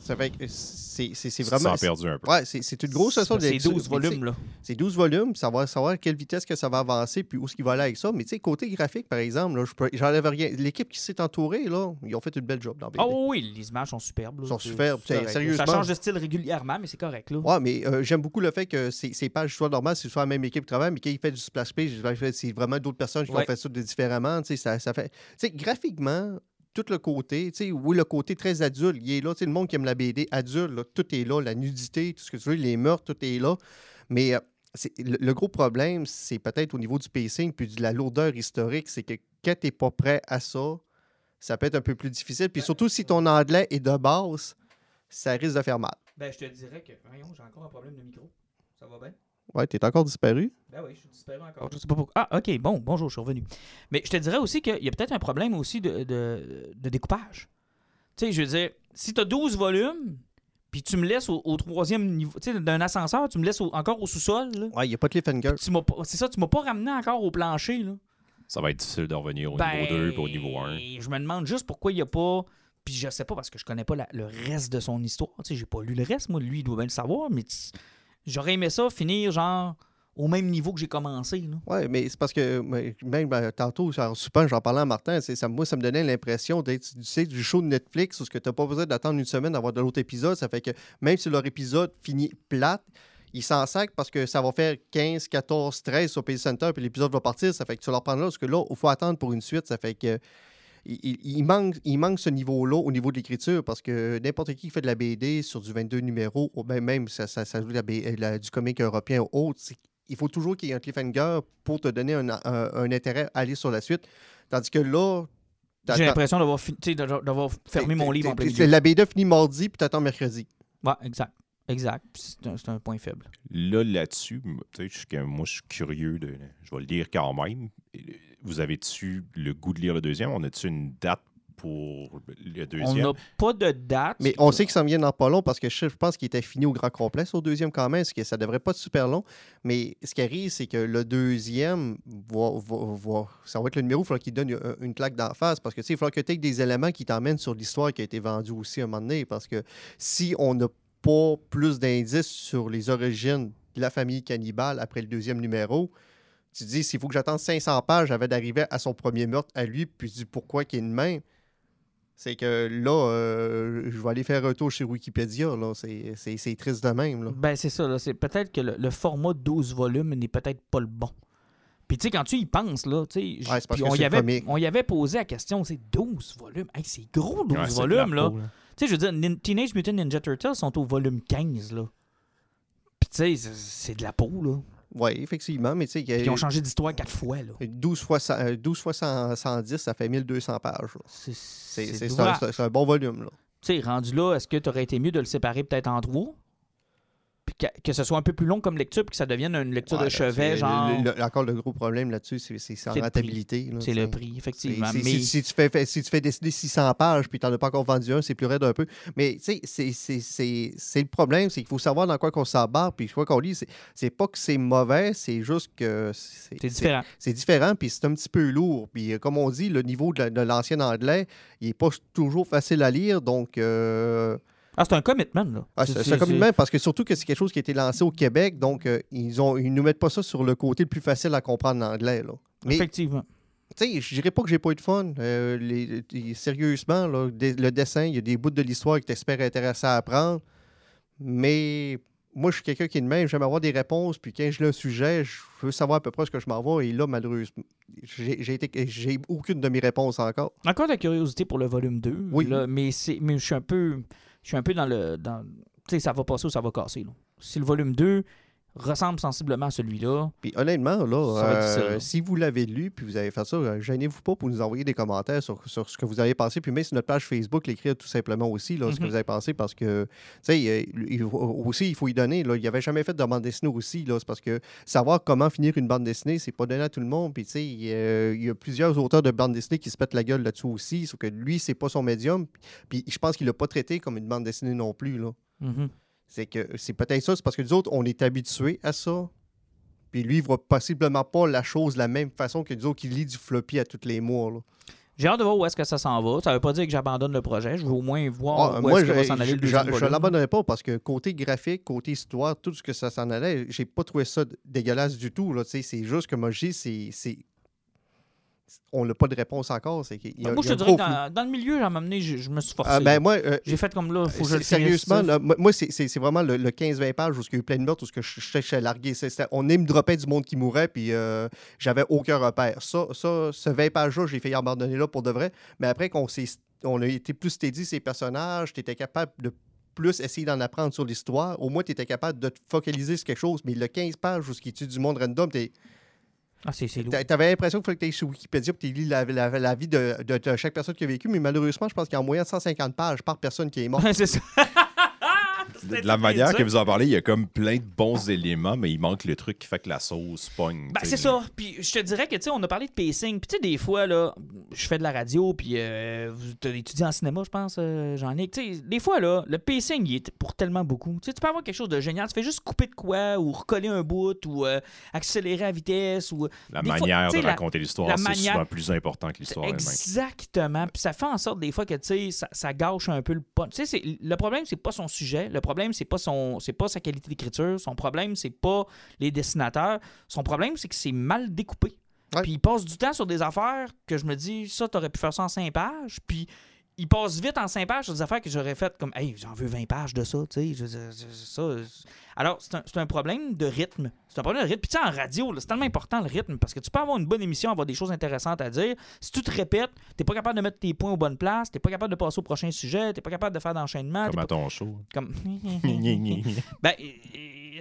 Ça fait que c'est vraiment... C'est perdu un peu. Ouais, c'est une grosse façon de... C'est 12 volumes, là. C'est 12 volumes, savoir quelle vitesse que ça va avancer, puis où est-ce qu'il va aller avec ça. Mais tu sais, côté graphique, par exemple, là, j'enlève rien. L'équipe qui s'est entourée, là, ils ont fait une belle job dans BD. Ah oh, oui, les images sont superbes. Ils sont superbes, sérieusement. Ça change de style régulièrement, mais c'est correct, là. Ouais, mais j'aime beaucoup le fait que ces pages soient normales, c'est soit la même équipe qui travaille, mais quand il fait du splash page, c'est vraiment d'autres personnes qui ont fait ça différemment. Tu sais, ça fait... Tu sais, graphiquement... Tout le côté, tu sais, oui, le côté très adulte, il est là. Tu sais, le monde qui aime la BD adulte, là, tout est là, la nudité, tout ce que tu veux, les meurtres, tout est là. Mais le gros problème, c'est peut-être au niveau du pacing puis de la lourdeur historique, c'est que quand t'es pas prêt à ça, ça peut être un peu plus difficile. Puis surtout si ton anglais est de base, ça risque de faire mal. Ben, je te dirais que, voyons, j'ai encore un problème de micro. Ça va bien? Ouais, t'es encore disparu? Ben oui, je suis disparu encore. Je sais pas pourquoi. Ah, OK, bon, bonjour, je suis revenu. Mais je te dirais aussi qu'il y a peut-être un problème aussi de découpage. Tu sais, je veux dire, si t'as 12 volumes, puis tu me laisses au troisième niveau, tu sais, d'un ascenseur, tu me laisses encore au sous-sol. Là, ouais, il n'y a pas de cliffhanger. C'est ça, tu m'as pas ramené encore au plancher, là. Ça va être difficile de revenir au niveau 2 et au niveau 1. Je me demande juste pourquoi il n'y a pas... Puis je sais pas, parce que je connais pas le reste de son histoire. Tu sais, j'ai pas lu le reste, moi. Lui, il doit bien le savoir, mais... J'aurais aimé ça finir, genre, au même niveau que j'ai commencé. Oui, mais c'est parce que, même tantôt, en soupant, j'en parlais à Martin, moi, ça me donnait l'impression d'être du show de Netflix où tu n'as pas besoin d'attendre une semaine d'avoir de l'autre épisode. Ça fait que même si leur épisode finit plate, ils s'en sacrent parce que ça va faire 15, 14, 13 sur Page Center puis l'épisode va partir. Ça fait que tu leur prends là parce que là, il faut attendre pour une suite. Ça fait que... Il manque ce niveau-là au niveau de l'écriture parce que n'importe qui fait de la BD sur du 22 numéros ou même ça joue du comic européen ou autre, il faut toujours qu'il y ait un cliffhanger pour te donner un intérêt à aller sur la suite. Tandis que là... J'ai l'impression d'avoir fermé mon livre en plein milieu. La BD finit mardi puis t'attends mercredi. Ouais, exact. Exact. C'est un point faible. Là-dessus, moi, je suis curieux. Je vais le lire quand même. Vous avez-tu le goût de lire le deuxième? On a-tu une date pour le deuxième? On n'a pas de date. Mais on sait que ça me vient dans pas long parce que je pense qu'il était fini au grand complet au deuxième quand même. Que ça devrait pas être super long. Mais ce qui arrive, c'est que le deuxième, ça va être le numéro, il faudra qu'il donne une claque d'en face parce que il faudra que tu aies des éléments qui t'emmènent sur l'histoire qui a été vendue aussi à un moment donné. Parce que si on n'a pas plus d'indices sur les origines de la famille cannibale après le deuxième numéro. Tu dis, s'il faut que j'attende 500 pages avant d'arriver à son premier meurtre à lui, puis tu dis pourquoi qu'il y a une main, c'est que là, je vais aller faire un tour chez Wikipédia. Là. C'est triste de même. Là. Ben, c'est ça. Là. C'est peut-être que le format 12 volumes n'est peut-être pas le bon. Puis tu sais, quand tu y penses, là, tu sais, on y avait posé la question, c'est 12 volumes. Hey, c'est gros, 12 volumes, là. Tu sais, je veux dire, Teenage Mutant Ninja Turtles sont au volume 15, là. Puis tu sais, c'est de la peau, là. Oui, effectivement, mais tu sais... Ils ont changé d'histoire 4 fois, là. 12 fois 110, ça fait 1200 pages, là. C'est un bon volume, là. Tu sais, rendu là, est-ce que t'aurais été mieux de le séparer peut-être en 3? Puis que ce soit un peu plus long comme lecture, puis que ça devienne une lecture de chevet, genre... Encore le gros problème là-dessus, c'est en rentabilité. Là, c'est le prix, effectivement. Si tu fais dessiner 600 pages, puis tu n'en as pas encore vendu un, c'est plus raide un peu. Mais, tu sais, c'est le problème, c'est qu'il faut savoir dans quoi qu'on s'embarque, puis quoi qu'on lit, c'est pas que c'est mauvais, c'est juste que... C'est différent. C'est différent, puis c'est un petit peu lourd. Puis, comme on dit, le niveau de l'ancien anglais, il n'est pas toujours facile à lire, donc... c'est un commitment, là. C'est un commitment parce que surtout que c'est quelque chose qui a été lancé au Québec, donc ils nous mettent pas ça sur le côté le plus facile à comprendre en anglais, là. Mais, effectivement. Tu sais, je dirais pas que j'ai pas eu de fun. Sérieusement, là, le dessin, il y a des bouts de l'histoire que t'espères intéressant à apprendre, mais moi, je suis quelqu'un qui est de même, j'aime avoir des réponses, puis quand je l'ai un sujet, je veux savoir à peu près ce que je m'en vais, et là, malheureusement, j'ai aucune de mes réponses encore. Encore de la curiosité pour le volume 2, oui. Là, mais je suis un peu... Je suis un peu dans le... Tu sais, ça va passer ou ça va casser. Là. Si le volume 2 ressemble sensiblement à celui-là. Puis honnêtement, là, si vous l'avez lu puis vous avez fait ça, gênez-vous pas pour nous envoyer des commentaires sur ce que vous avez pensé. Puis même sur notre page Facebook, l'écrire tout simplement aussi, là, ce que vous avez pensé, parce que, tu sais, aussi, il faut y donner. Là, il n'avait jamais fait de bande dessinée aussi. Là, c'est parce que savoir comment finir une bande dessinée, c'est pas donné à tout le monde. Puis, tu sais, il y a plusieurs auteurs de bande dessinée qui se pètent la gueule là-dessus aussi, sauf que lui, c'est pas son médium. Puis, je pense qu'il l'a pas traité comme une bande dessinée non plus, là. C'est que c'est peut-être ça, c'est parce que nous autres, on est habitués à ça. Puis lui, il ne voit possiblement pas la chose de la même façon que nous autres qui lit du floppy à tous les mois, là. J'ai hâte de voir où est-ce que ça s'en va. Ça ne veut pas dire que j'abandonne le projet. Je veux au moins voir où est-ce que va s'en aller le deuxième volume. Je ne l'abandonnerai pas parce que côté graphique, côté histoire, tout ce que ça s'en allait, j'ai pas trouvé ça dégueulasse du tout, là. C'est juste que moi, je dis, c'est... on n'a pas de réponse encore. C'est qu'il y a, moi, je te dirais que dans le milieu, j'en m'amenais, je me suis forcé. J'ai fait comme là, il faut que je le finisse. Sérieusement, là, moi, c'est vraiment le 15-20 pages où il y a eu plein de meurtres, où je cherchais à larguer. On aime dropper du monde qui mourait, puis j'avais aucun repère. Ce 20 pages-là, j'ai failli abandonner là pour de vrai. Mais après qu'on a été plus steady ces personnages, tu étais capable de plus essayer d'en apprendre sur l'histoire. Au moins, tu étais capable de te focaliser sur quelque chose. Mais le 15 pages où ce qui tue du monde random, tu es... Ah, t'avais l'impression qu'il fallait que tu ailles sur Wikipédia et que tu lis la vie de chaque personne qui a vécu, mais malheureusement, je pense qu'il y a en moyenne 150 pages par personne qui est morte. C'est ça. De la manière que vous en parlez, il y a comme plein de bons éléments, mais il manque le truc qui fait que la sauce pogne. Ben, c'est ça. Puis je te dirais que, tu sais, on a parlé de pacing. Puis, tu sais, des fois, là, je fais de la radio, puis tu étudies en cinéma, je pense, Jean-Nic. Tu sais, des fois, là, le pacing, il est pour tellement beaucoup. Tu sais, tu peux avoir quelque chose de génial. Tu fais juste couper de quoi, ou recoller un bout, ou accélérer à vitesse, ou... La manière de raconter l'histoire, c'est souvent plus important que l'histoire elle-même. Exactement. Puis ça fait en sorte, des fois, que, tu sais, ça gâche un peu le punch. Tu sais, le problème, c'est pas son sujet. Le problème, c'est pas sa qualité d'écriture. Son problème, c'est pas les dessinateurs. Son problème, c'est que c'est mal découpé. Ouais. Puis il passe du temps sur des affaires que je me dis, ça, t'aurais pu faire ça en 5 pages. Puis il passe vite en 5 pages sur des affaires que j'aurais faites comme, hey, j'en veux 20 pages de ça. Tu sais, ça. Alors, c'est un problème de rythme. C'est un problème de rythme. Puis tu sais, en radio, là, c'est tellement important le rythme parce que tu peux avoir une bonne émission, avoir des choses intéressantes à dire. Si tu te répètes, t'es pas capable de mettre tes points aux bonnes places, t'es pas capable de passer au prochain sujet, t'es pas capable de faire d'enchaînement. Comme à ton show. Comme... ben,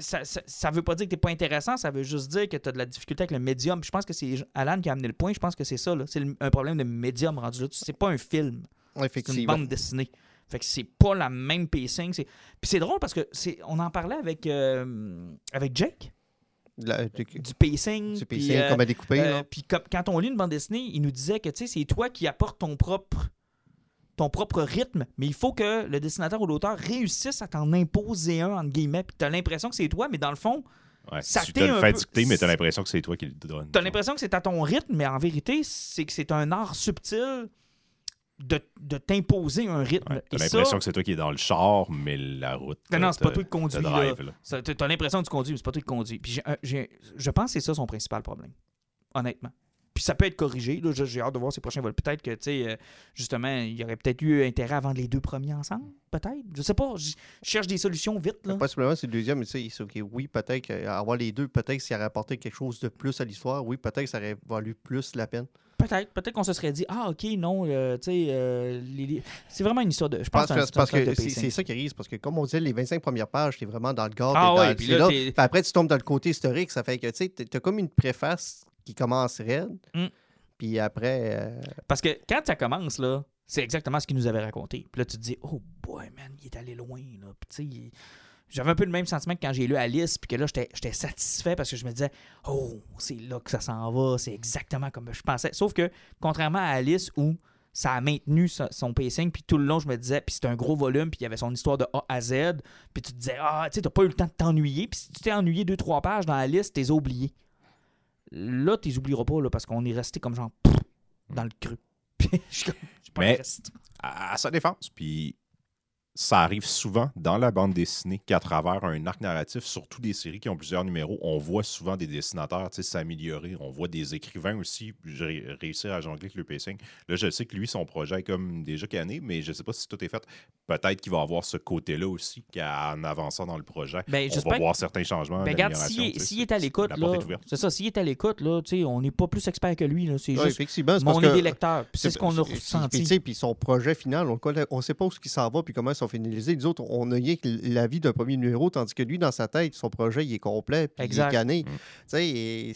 ça veut pas dire que t'es pas intéressant, ça veut juste dire que t'as de la difficulté avec le médium. Puis je pense que c'est Alan qui a amené le point, je pense que c'est ça, là. C'est un problème de médium rendu là. C'est pas un film. C'est une bande dessinée. Fait que c'est pas la même pacing. Puis c'est drôle parce que on en parlait avec Jake. Du pacing. Du pacing, comme à découper. Puis quand on lit une bande dessinée, il nous disait que c'est toi qui apportes ton propre rythme, mais il faut que le dessinateur ou l'auteur réussisse à t'en imposer un, entre guillemets. Puis t'as l'impression que c'est toi, mais dans le fond, ouais, ça tu te le fais dicter, mais t'as l'impression que c'est toi qui le donne. T'as l'impression que c'est à ton rythme, mais en vérité, c'est que c'est un art subtil de t'imposer un rythme. Ouais, t'as l'impression que c'est toi qui es dans le char, mais la route... Non, c'est pas toi qui conduis. T'as l'impression que tu conduis, mais c'est pas toi qui conduis. Puis je pense que c'est ça son principal problème, honnêtement. Puis ça peut être corrigé. Là, j'ai hâte de voir ces prochains vols. Peut-être que, tu sais, justement, il y aurait peut-être eu intérêt à vendre les deux premiers ensemble. Peut-être. Je sais pas. Je cherche des solutions vite, là. Possiblement, c'est le deuxième. Mais tu sais, okay, oui, peut-être avoir les deux, peut-être que ça aurait apporté quelque chose de plus à l'histoire. Oui, peut-être que ça aurait valu plus la peine. Peut-être qu'on se serait dit, ah, OK, non, tu sais, c'est vraiment une histoire de... Je pense parce que c'est ça qui arrive, parce que comme on disait, les 25 premières pages, t'es vraiment dans le gore. Ah, ouais, puis là, après, tu tombes dans le côté historique, ça fait que, tu sais, t'as comme une préface qui commence raide, puis après... Parce que quand ça commence, là, c'est exactement ce qu'il nous avait raconté. Puis là, tu te dis, oh boy, man, il est allé loin, là, puis tu sais, j'avais un peu le même sentiment que quand j'ai lu Alice, puis que là, j'étais satisfait parce que je me disais, oh, c'est là que ça s'en va, c'est exactement comme je pensais. Sauf que, contrairement à Alice, où ça a maintenu son pacing, puis tout le long, je me disais, puis c'était un gros volume, puis il y avait son histoire de A à Z, puis tu te disais, ah, tu sais, t'as pas eu le temps de t'ennuyer, puis si tu t'es ennuyé 2-3 pages dans Alice, t'es oublié. Là, t'es oublieras pas, là, parce qu'on est resté comme genre, dans le creux. Mais, à sa défense, puis... Ça arrive souvent dans la bande dessinée qu'à travers un arc narratif, surtout des séries qui ont plusieurs numéros, on voit souvent des dessinateurs s'améliorer. On voit des écrivains aussi réussir à jongler avec le pacing. Là, je sais que lui, son projet est comme déjà cané, mais je ne sais pas si tout est fait. Peut-être qu'il va avoir ce côté-là aussi qu'en avançant dans le projet, on va voir certains changements. Ben regarde, s'il est à l'écoute, c'est ça, s'il est à l'écoute, on n'est pas plus expert que lui. Là, c'est juste, effectivement, on est des lecteurs. C'est ce qu'on a ressenti. Puis son projet final, on ne sait pas où il s'en va puis comment sont finalisés. Les autres, on a rien que l'avis d'un premier numéro, tandis que lui, dans sa tête, son projet, il est complet, puis il est cané. Tu sais,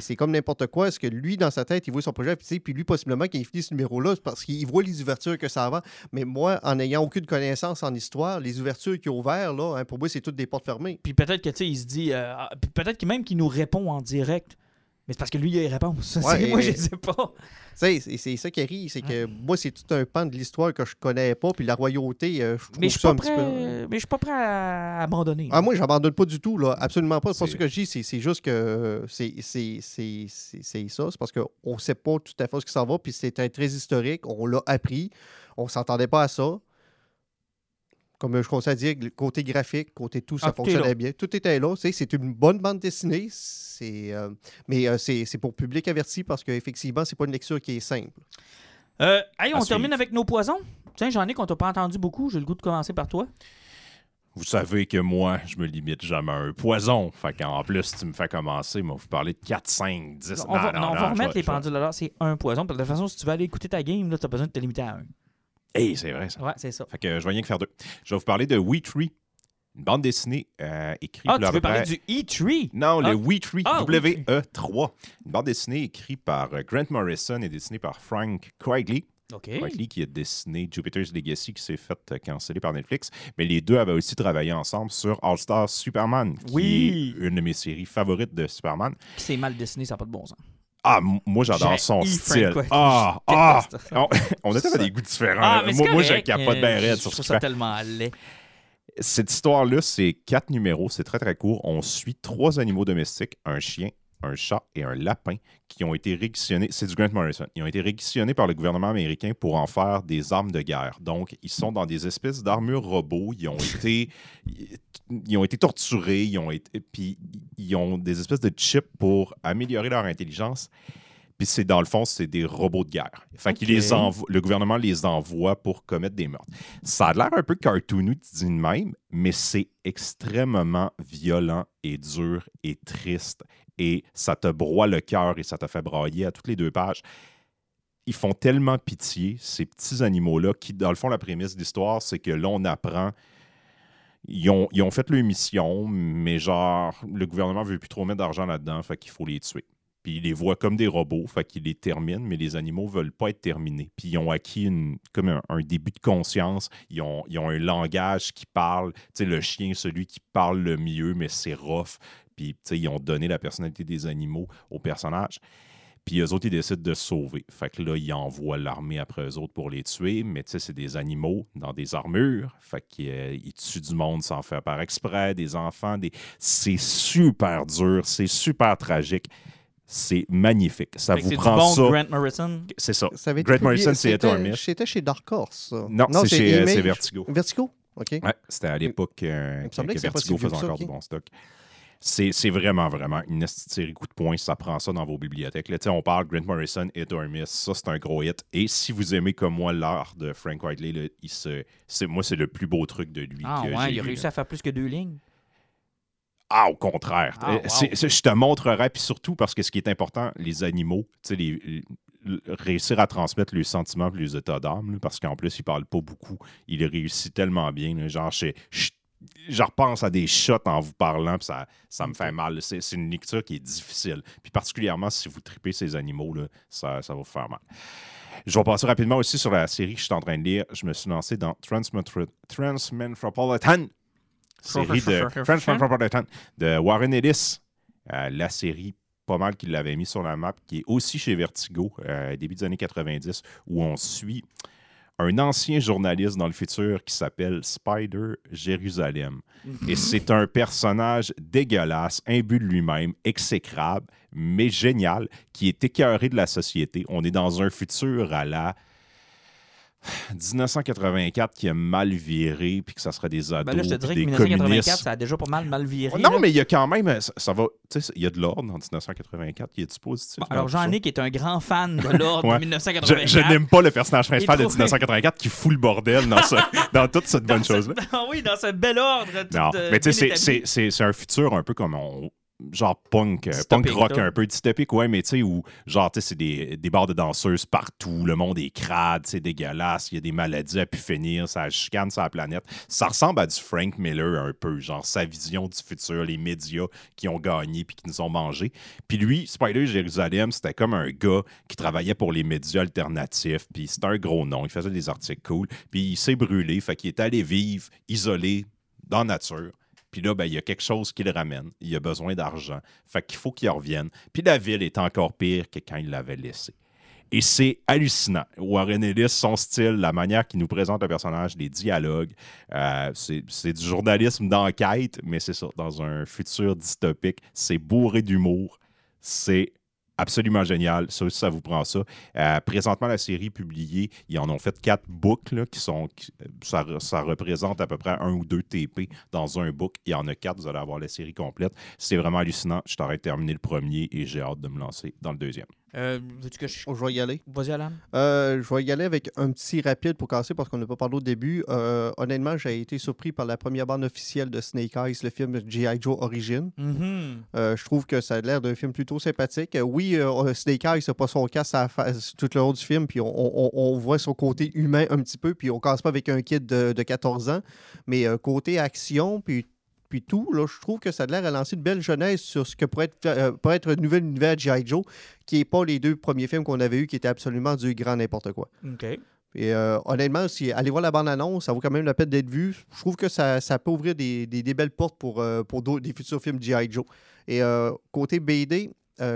c'est comme n'importe quoi. Est-ce que lui, dans sa tête, il voit son projet, puis lui, possiblement, quand il finit ce numéro-là, c'est parce qu'il voit les ouvertures que ça avant. Mais moi, en n'ayant aucune connaissance en histoire, les ouvertures qu'il a ouvertes, là, hein, pour moi, c'est toutes des portes fermées. Puis peut-être que, tu sais, il se dit... peut-être que même qu'il nous répond en direct... Mais c'est parce que lui, il a les réponses. Ouais, moi, je ne sais pas. C'est ça qui arrive. C'est que moi, c'est tout un pan de l'histoire que je ne connais pas. Puis la royauté, je trouve ça un petit peu... Mais je ne suis pas prêt à abandonner. Ah, moi, je n'abandonne pas du tout. Là. Absolument pas. C'est pas ce que je dis. C'est juste que c'est ça. C'est parce qu'on ne sait pas tout à fait ce qui s'en va. Puis c'est un très historique. On l'a appris. On ne s'entendait pas à ça. Comme je conseille à dire, côté graphique, côté tout, ça fonctionnait bien. Tout était là. C'est une bonne bande dessinée, mais c'est pour public averti parce qu'effectivement, c'est pas une lecture qui est simple. On termine avec nos poisons. Tiens, j'en ai qu'on t'a pas entendu beaucoup. J'ai le goût de commencer par toi. Vous savez que moi, je me limite jamais à un poison. Fait qu'en plus, tu me fais commencer, mais vous parlez de 4, 5, 10... On va remettre les pendules à l'heure. C'est un poison. De toute façon, si tu veux aller écouter ta game, tu as besoin de te limiter à un. Hey, c'est vrai, ça. Ouais, c'est ça. Fait que je vais rien que faire deux. Je vais vous parler de We Tree, une bande dessinée écrite par... Ah, tu veux parler du E-Tree? Non, le We Tree, W-E-3. Une bande dessinée écrite par Grant Morrison et dessinée par Frank Quigley. Okay. Frank Lee qui a dessiné Jupiter's Legacy qui s'est fait canceller par Netflix, mais les deux avaient aussi travaillé ensemble sur All-Star Superman, qui est une de mes séries favorites de Superman. C'est mal dessiné, ça n'a pas de bon sens. Ah, moi, j'adore son style. On a des goûts différents. Moi, je capote bien raide sur ce qu'il fait. Je trouve ça tellement laid. Cette histoire-là, c'est 4 numéros. C'est très, très court. On suit 3 animaux domestiques, un chien, un chat et un lapin qui ont été réquisitionnés. C'est du Grant Morrison. Ils ont été réquisitionnés par le gouvernement américain pour en faire des armes de guerre. Donc, ils sont dans des espèces d'armures robots. Ils ont été torturés. Puis, ils ont des espèces de chips pour améliorer leur intelligence. Puis, dans le fond, c'est des robots de guerre. Fait que le gouvernement les envoie pour commettre des meurtres. Ça a l'air un peu cartoony, tu dis de même, mais c'est extrêmement violent et dur et triste. Et ça te broie le cœur et ça te fait brailler à toutes les 2 pages. Ils font tellement pitié, ces petits animaux-là, qui, dans le fond, la prémisse de l'histoire, c'est que là, on apprend... Ils ont fait leur mission, mais genre, le gouvernement ne veut plus trop mettre d'argent là-dedans, fait qu'il faut les tuer. Puis ils les voient comme des robots, fait qu'ils les terminent, mais les animaux ne veulent pas être terminés. Puis ils ont acquis comme un début de conscience. Ils ont un langage qui parle. Tu sais, le chien, celui qui parle le mieux, mais c'est rough. Puis, tu sais, ils ont donné la personnalité des animaux aux personnages. Puis, eux autres, ils décident de se sauver. Fait que là, ils envoient l'armée après eux autres pour les tuer. Mais, tu sais, c'est des animaux dans des armures. Fait qu'ils tuent du monde sans faire par exprès, des enfants. C'est super dur, c'est super tragique. C'est magnifique. Ça vous prend ça. C'est bon, Grant Morrison? C'est ça. Grant Morrison, c'est étonnant. C'était chez Dark Horse. Non, c'est chez Vertigo. Vertigo? OK. Ouais, c'était à l'époque que Vertigo faisait encore du bon stock. C'est vraiment, vraiment une série coup de poing. Ça prend ça dans vos bibliothèques. Là, on parle Grant Morrison, Hit or Miss. Ça, c'est un gros hit. Et si vous aimez, comme moi, l'art de Frank Quigley, là, moi, c'est le plus beau truc de lui. Ah, ouais, il a réussi à faire plus que 2 lignes. Ah, au contraire. Je te montrerai. Puis surtout, parce que ce qui est important, les animaux, réussir à transmettre leurs sentiments et leurs états d'âme, là, parce qu'en plus, il ne parle pas beaucoup. Il réussit tellement bien. Là, genre, je repense à des shots en vous parlant, puis ça me fait mal. C'est une lecture qui est difficile. Puis particulièrement si vous tripez ces animaux, là, ça va vous faire mal. Je vais passer rapidement aussi sur la série que je suis en train de lire. Je me suis lancé dans Transmetropolitan, série de Transmetropolitan de Warren Ellis. La série pas mal qu'il l'avait mis sur la map, qui est aussi chez Vertigo, début des années 90, où on suit... un ancien journaliste dans le futur qui s'appelle Spider Jérusalem. Et c'est un personnage dégueulasse, imbu de lui-même, exécrable, mais génial, qui est écœuré de la société. On est dans un futur à la 1984 qui a mal viré, puis que ça serait des ados, là, je te dirais que 1984, ça a déjà pas mal viré. Non, là. Mais il y a quand même, ça va, tu sais, il y a de l'ordre en 1984, il y a du positif. Bon, alors Jean-Nic est un grand fan de l'ordre de 1984. Je n'aime pas le personnage principal de 1984 qui fout le bordel dans toute cette bonne chose-là. Oui, dans ce bel ordre. Non, mais tu sais, c'est un futur un peu comme on... genre punk rock un peu dystopique, ouais, mais tu sais, où genre, tu sais, c'est des bars de danseuses partout, le monde est crade, c'est dégueulasse, il y a des maladies à pu finir, ça chicane sur la planète. Ça ressemble à du Frank Miller un peu, genre sa vision du futur, les médias qui ont gagné puis qui nous ont mangé. Puis lui, Spider Jérusalem, c'était comme un gars qui travaillait pour les médias alternatifs, puis c'était un gros nom, il faisait des articles cool, puis il s'est brûlé, fait qu'il est allé vivre isolé dans la nature. Puis là, ben, il y a quelque chose qui le ramène. Il a besoin d'argent. Fait qu'il faut qu'il revienne. Puis la ville est encore pire que quand il l'avait laissée. Et c'est hallucinant. Warren Ellis, son style, la manière qu'il nous présente le personnage, les dialogues, c'est du journalisme d'enquête, mais c'est ça, dans un futur dystopique. C'est bourré d'humour. C'est absolument génial. Ça aussi, ça vous prend ça. Présentement, la série est publiée. Ils en ont fait 4 books là, ça représente à peu près 1 ou 2 TP dans un book. Il y en a 4. Vous allez avoir la série complète. C'est vraiment hallucinant. Je t'aurais terminé le premier et j'ai hâte de me lancer dans le deuxième. Veux-tu que je vais y aller? Vas-y, Alain. Je vais y aller avec un petit rapide pour casser parce qu'on n'a pas parlé au début. Honnêtement, j'ai été surpris par la première bande officielle de Snake Eyes, le film G.I. Joe Origin. Mm-hmm. Je trouve que ça a l'air d'un film plutôt sympathique. Oui, Snake Eyes n'a pas son casse à la face tout le long du film, puis on voit son côté humain un petit peu, puis on casse pas avec un kid de 14 ans. Mais côté action, puis tout, là, je trouve que ça a l'air à lancer une belle genèse sur ce que pourrait être un nouvel univers de G.I. Joe, qui n'est pas les 2 premiers films qu'on avait eus, qui étaient absolument du grand n'importe quoi. OK. Et honnêtement, si allez voir la bande-annonce, ça vaut quand même la peine d'être vu. Je trouve que ça peut ouvrir des belles portes pour des futurs films de G.I. Joe. Et côté BD,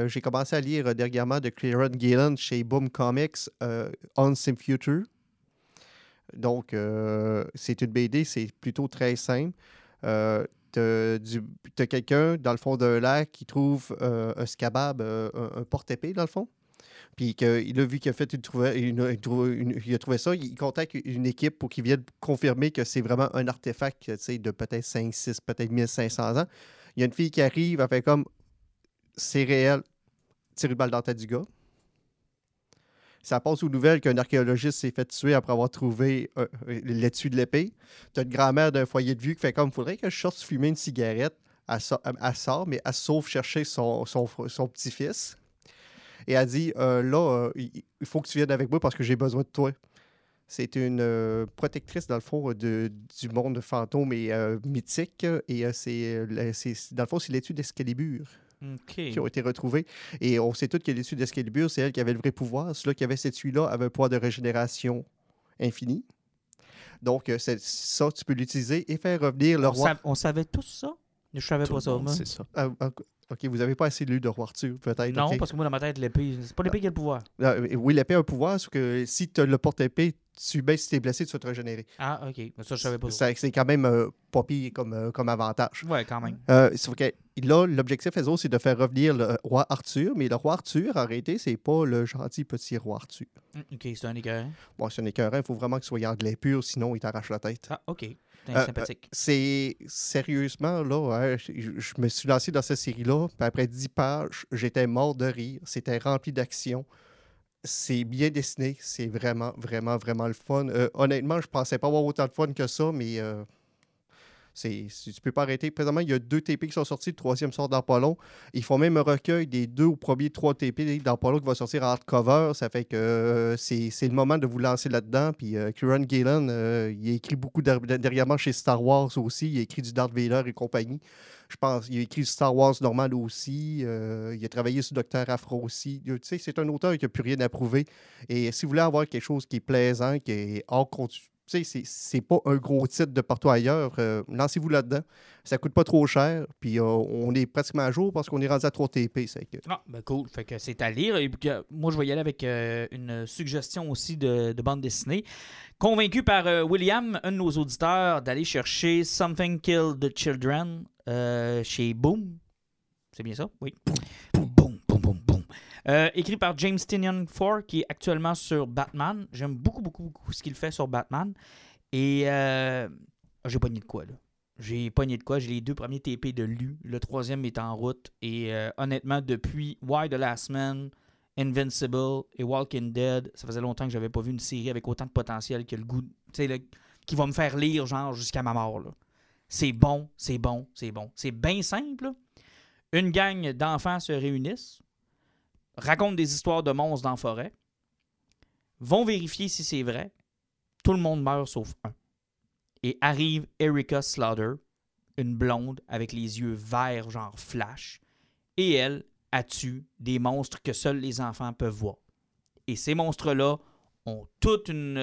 j'ai commencé à lire dernièrement de Kieron Gillen chez Boom Comics, On Sim Future. Donc, c'est une BD, c'est plutôt très simple. T'as quelqu'un dans le fond d'un lac qui trouve un scabab, un porte-épée dans le fond. Puis il a vu qu'il a fait il a trouvé ça, il contacte une équipe pour qu'ils viennent confirmer que c'est vraiment un artefact de peut-être 5, 6, peut-être 1500 ans. Il y a une fille qui arrive, elle fait comme c'est réel, tire une balle dans la tête du gars. Ça passe aux nouvelles qu'un archéologiste s'est fait tuer après avoir trouvé l'étui de l'épée. T'as une grand-mère d'un foyer de vieux qui fait comme « faudrait que je sorte fumer une cigarette ». Elle sort, mais elle sauve chercher son petit-fils. Et elle dit « là, il faut que tu viennes avec moi parce que j'ai besoin de toi ». C'est une protectrice, dans le fond, du monde fantôme et mythique. Et dans le fond, c'est l'étui d'Excalibur. Okay. Qui ont été retrouvés. Et on sait tous que l'étui d'Excalibur, c'est elle qui avait le vrai pouvoir. Celui qui avait cet étui-là avait un pouvoir de régénération infini. Donc, ça, tu peux l'utiliser et faire revenir le roi. On savait tous ça? Je ne savais pas ça. C'est ça. OK, vous n'avez pas assez lu de Roi Arthur, peut-être. Non, okay. Parce que moi, dans ma tête, l'épée, c'est pas l'épée qui a le pouvoir. Oui, l'épée a un pouvoir, sauf que si tu as le porte-épée, si tu es blessé, tu vas te régénérer. Ah, OK. Ça, je savais pas. C'est quand même pas pire comme avantage. Oui, quand même. Là, l'objectif, eux autres, c'est de faire revenir le roi Arthur, mais le roi Arthur, en réalité, c'est pas le gentil petit roi Arthur. OK, c'est un écœurant. Bon, c'est un écœurant. Il faut vraiment qu'il soit en de lait pur, sinon il t'arrache la tête. Ah, OK. Sympathique. C'est sérieusement, là, je me suis lancé dans cette série-là, puis après 10 pages, j'étais mort de rire. C'était rempli d'action. C'est bien dessiné. C'est vraiment, vraiment, vraiment le fun. Honnêtement, je pensais pas avoir autant de fun que ça, mais tu peux pas arrêter. Présentement, il y a 2 TP qui sont sortis. Le 3e sort dans pas long. Ils font même un recueil des 2 ou premiers 3 TP dans pas long qui va sortir en hardcover. Ça fait que c'est le moment de vous lancer là-dedans. Puis Kieron Gillen, il a écrit beaucoup dernièrement chez Star Wars aussi. Il a écrit du Darth Vader et compagnie. Je pense qu'il a écrit Star Wars normal aussi. Il a travaillé sur Docteur Afro aussi. Tu sais, c'est un auteur qui n'a plus rien à prouver. Et si vous voulez avoir quelque chose qui est plaisant, qui est hors contenu, tu sais, c'est pas un gros titre de partout ailleurs. Lancez-vous là-dedans. Ça coûte pas trop cher. Puis on est pratiquement à jour parce qu'on est rendu à 3 TP. Ah, ben cool. Fait que c'est à lire. Et puis, moi, je vais y aller avec une suggestion aussi de bande dessinée. Convaincu par William, un de nos auditeurs, d'aller chercher Something Killed the Children chez Boom. C'est bien ça? Oui. Boom, boom, boom, boom, boom. Écrit par James Tynion IV, qui est actuellement sur Batman. J'aime beaucoup, beaucoup, beaucoup ce qu'il fait sur Batman. Et j'ai pogné de quoi, là. J'ai pogné de quoi. J'ai les 2 premiers TP de lu. Le 3e est en route. Et honnêtement, depuis Why the Last Man, Invincible et Walking Dead, ça faisait longtemps que j'avais pas vu une série avec autant de potentiel que le goût, tu sais, qui va me faire lire, genre, jusqu'à ma mort, là. C'est bon, c'est bon, c'est bon. C'est bien simple, là. Une gang d'enfants se réunissent, racontent des histoires de monstres dans la forêt, vont vérifier si c'est vrai. Tout le monde meurt sauf un. Et arrive Erica Slaughter, une blonde avec les yeux verts genre flash, et elle a tué des monstres que seuls les enfants peuvent voir. Et ces monstres-là ont toute une...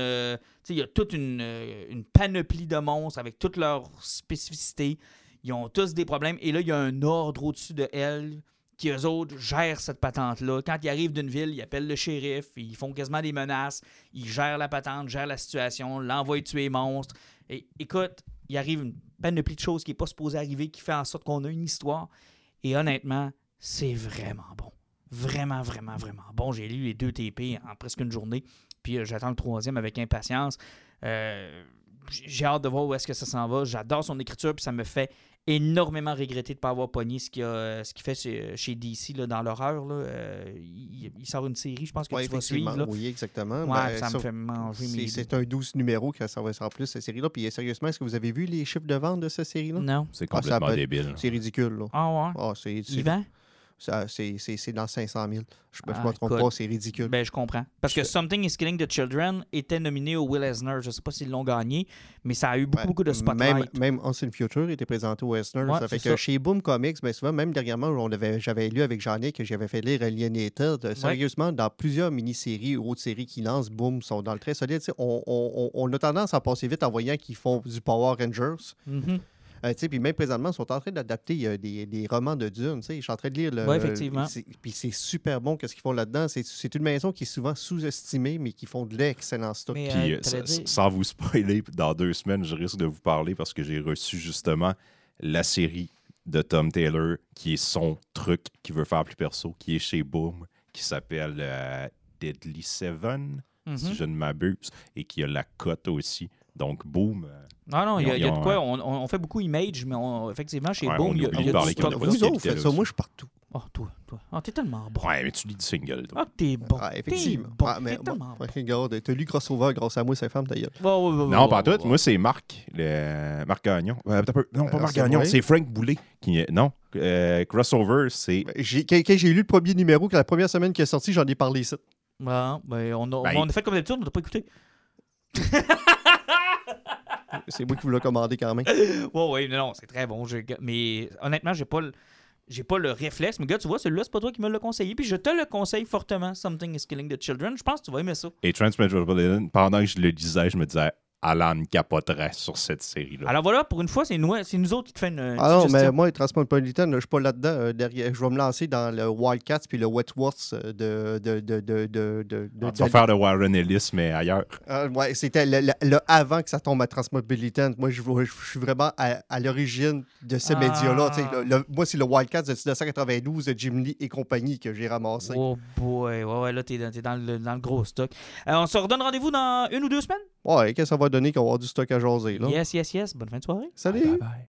il y a toute une panoplie de monstres avec toutes leurs spécificités. Ils ont tous des problèmes. Et là, il y a un ordre au-dessus de elle qui, eux autres, gèrent cette patente-là. Quand ils arrivent d'une ville, ils appellent le shérif, ils font quasiment des menaces, ils gèrent la patente, gèrent la situation, l'envoient tuer les monstres. Et, écoute, il arrive une panoplie de choses qui n'est pas supposée arriver, qui fait en sorte qu'on a une histoire. Et honnêtement, c'est vraiment bon. Vraiment, vraiment, vraiment bon. J'ai lu les 2 TP en presque une journée, puis j'attends le 3e avec impatience. J'ai hâte de voir où est-ce que ça s'en va. J'adore son écriture, puis ça me fait énormément regretter de ne pas avoir pogné ce qu'il fait chez DC là, dans l'horreur. Là. Il sort une série, je pense que tu vas suivre. Là. Oui, exactement. Ouais, ben, ça me fait manger mes... C'est un 12 numéros que ça va être en plus, cette série-là. Puis sérieusement, est-ce que vous avez vu les chiffres de vente de cette série-là? Non. C'est complètement débile. C'est ridicule. Là. Ah ouais? Ah, c'est... Yvan? Ça, c'est dans 500 000. Je ne me trompe pas, c'est ridicule. Ben, je comprends. Parce que Something is Killing the Children était nominé au Will Eisner. Je ne sais pas s'ils l'ont gagné, mais ça a eu beaucoup, beaucoup de spotlight. Même Once in Future était présenté au Eisner. Ouais, ça fait que ça. Chez Boom Comics, ben souvent, même dernièrement, j'avais lu avec Jean-Nic que j'avais fait lire Alienated. Sérieusement, dans plusieurs mini-séries ou autres séries qui lancent, Boom sont dans le très solide. On a tendance à passer vite en voyant qu'ils font du Power Rangers. Mm-hmm. Puis même présentement, ils sont en train d'adapter des romans de Dune. Je suis en train de lire... Oui, effectivement. Puis c'est super bon ce qu'ils font là-dedans. C'est une maison qui est souvent sous-estimée, mais qui font de l'excellent stock. Puis sans vous spoiler, dans 2 semaines, je risque de vous parler parce que j'ai reçu justement la série de Tom Taylor, qui est son truc qu'il veut faire plus perso, qui est chez Boom, qui s'appelle Deadly Seven, si je ne m'abuse, et qui a la cote aussi. Donc, Boom... Non, il y a de quoi. On fait beaucoup Image, mais effectivement, chez Boom, il y a du stock. Vous autres, faites ça. Moi, je suis partout. Ah, toi. Ah, t'es tellement bon. Ouais, mais tu lis du single, toi. Ah, t'es bon. Ah, effectivement. T'es bon. Ah, mais, t'es tellement bon. Regarde, t'as lu Crossover grâce à moi, c'est femme, d'ailleurs. Non, pas tout. Moi, c'est Marc Gagnon. Non, pas Marc Gagnon, c'est Frank Boulet. Non, Crossover, c'est... Quand j'ai lu le premier numéro, que la première semaine qui est sortie, j'en ai parlé ici. On a fait comme d'habitude, on t'a pas écouté. C'est moi qui vous l'ai commandé, Carmen. Oui, non, c'est très bon. Mais honnêtement, j'ai pas le réflexe. Mais gars, tu vois, celui-là, c'est pas toi qui me l'as conseillé. Puis je te le conseille fortement, Something is Killing the Children. Je pense que tu vas aimer ça. Et Transmetropolitan, pendant que je le disais, je me disais, Alan capoterait sur cette série-là. Alors voilà, pour une fois, c'est nous autres qui te fait une suggestion. Mais moi, Transmetropolitan, je suis pas là-dedans. Derrière, je vais me lancer dans le Wildcats puis le Wetworth de tu vas faire le Warren Ellis, mais ailleurs. C'était le avant que ça tombe à Transmetropolitan. Moi, je suis vraiment à l'origine de ces médias-là. Moi, c'est le Wildcats de 1992 de Jim Lee et compagnie que j'ai ramassé. Oh boy, ouais, là, t'es dans le gros stock. On se redonne rendez-vous dans 1 ou 2 semaines? Ouais, qu'est-ce que ça va donner qu'on va avoir du stock à jaser, là? Yes. Bonne fin de soirée. Salut. Bye.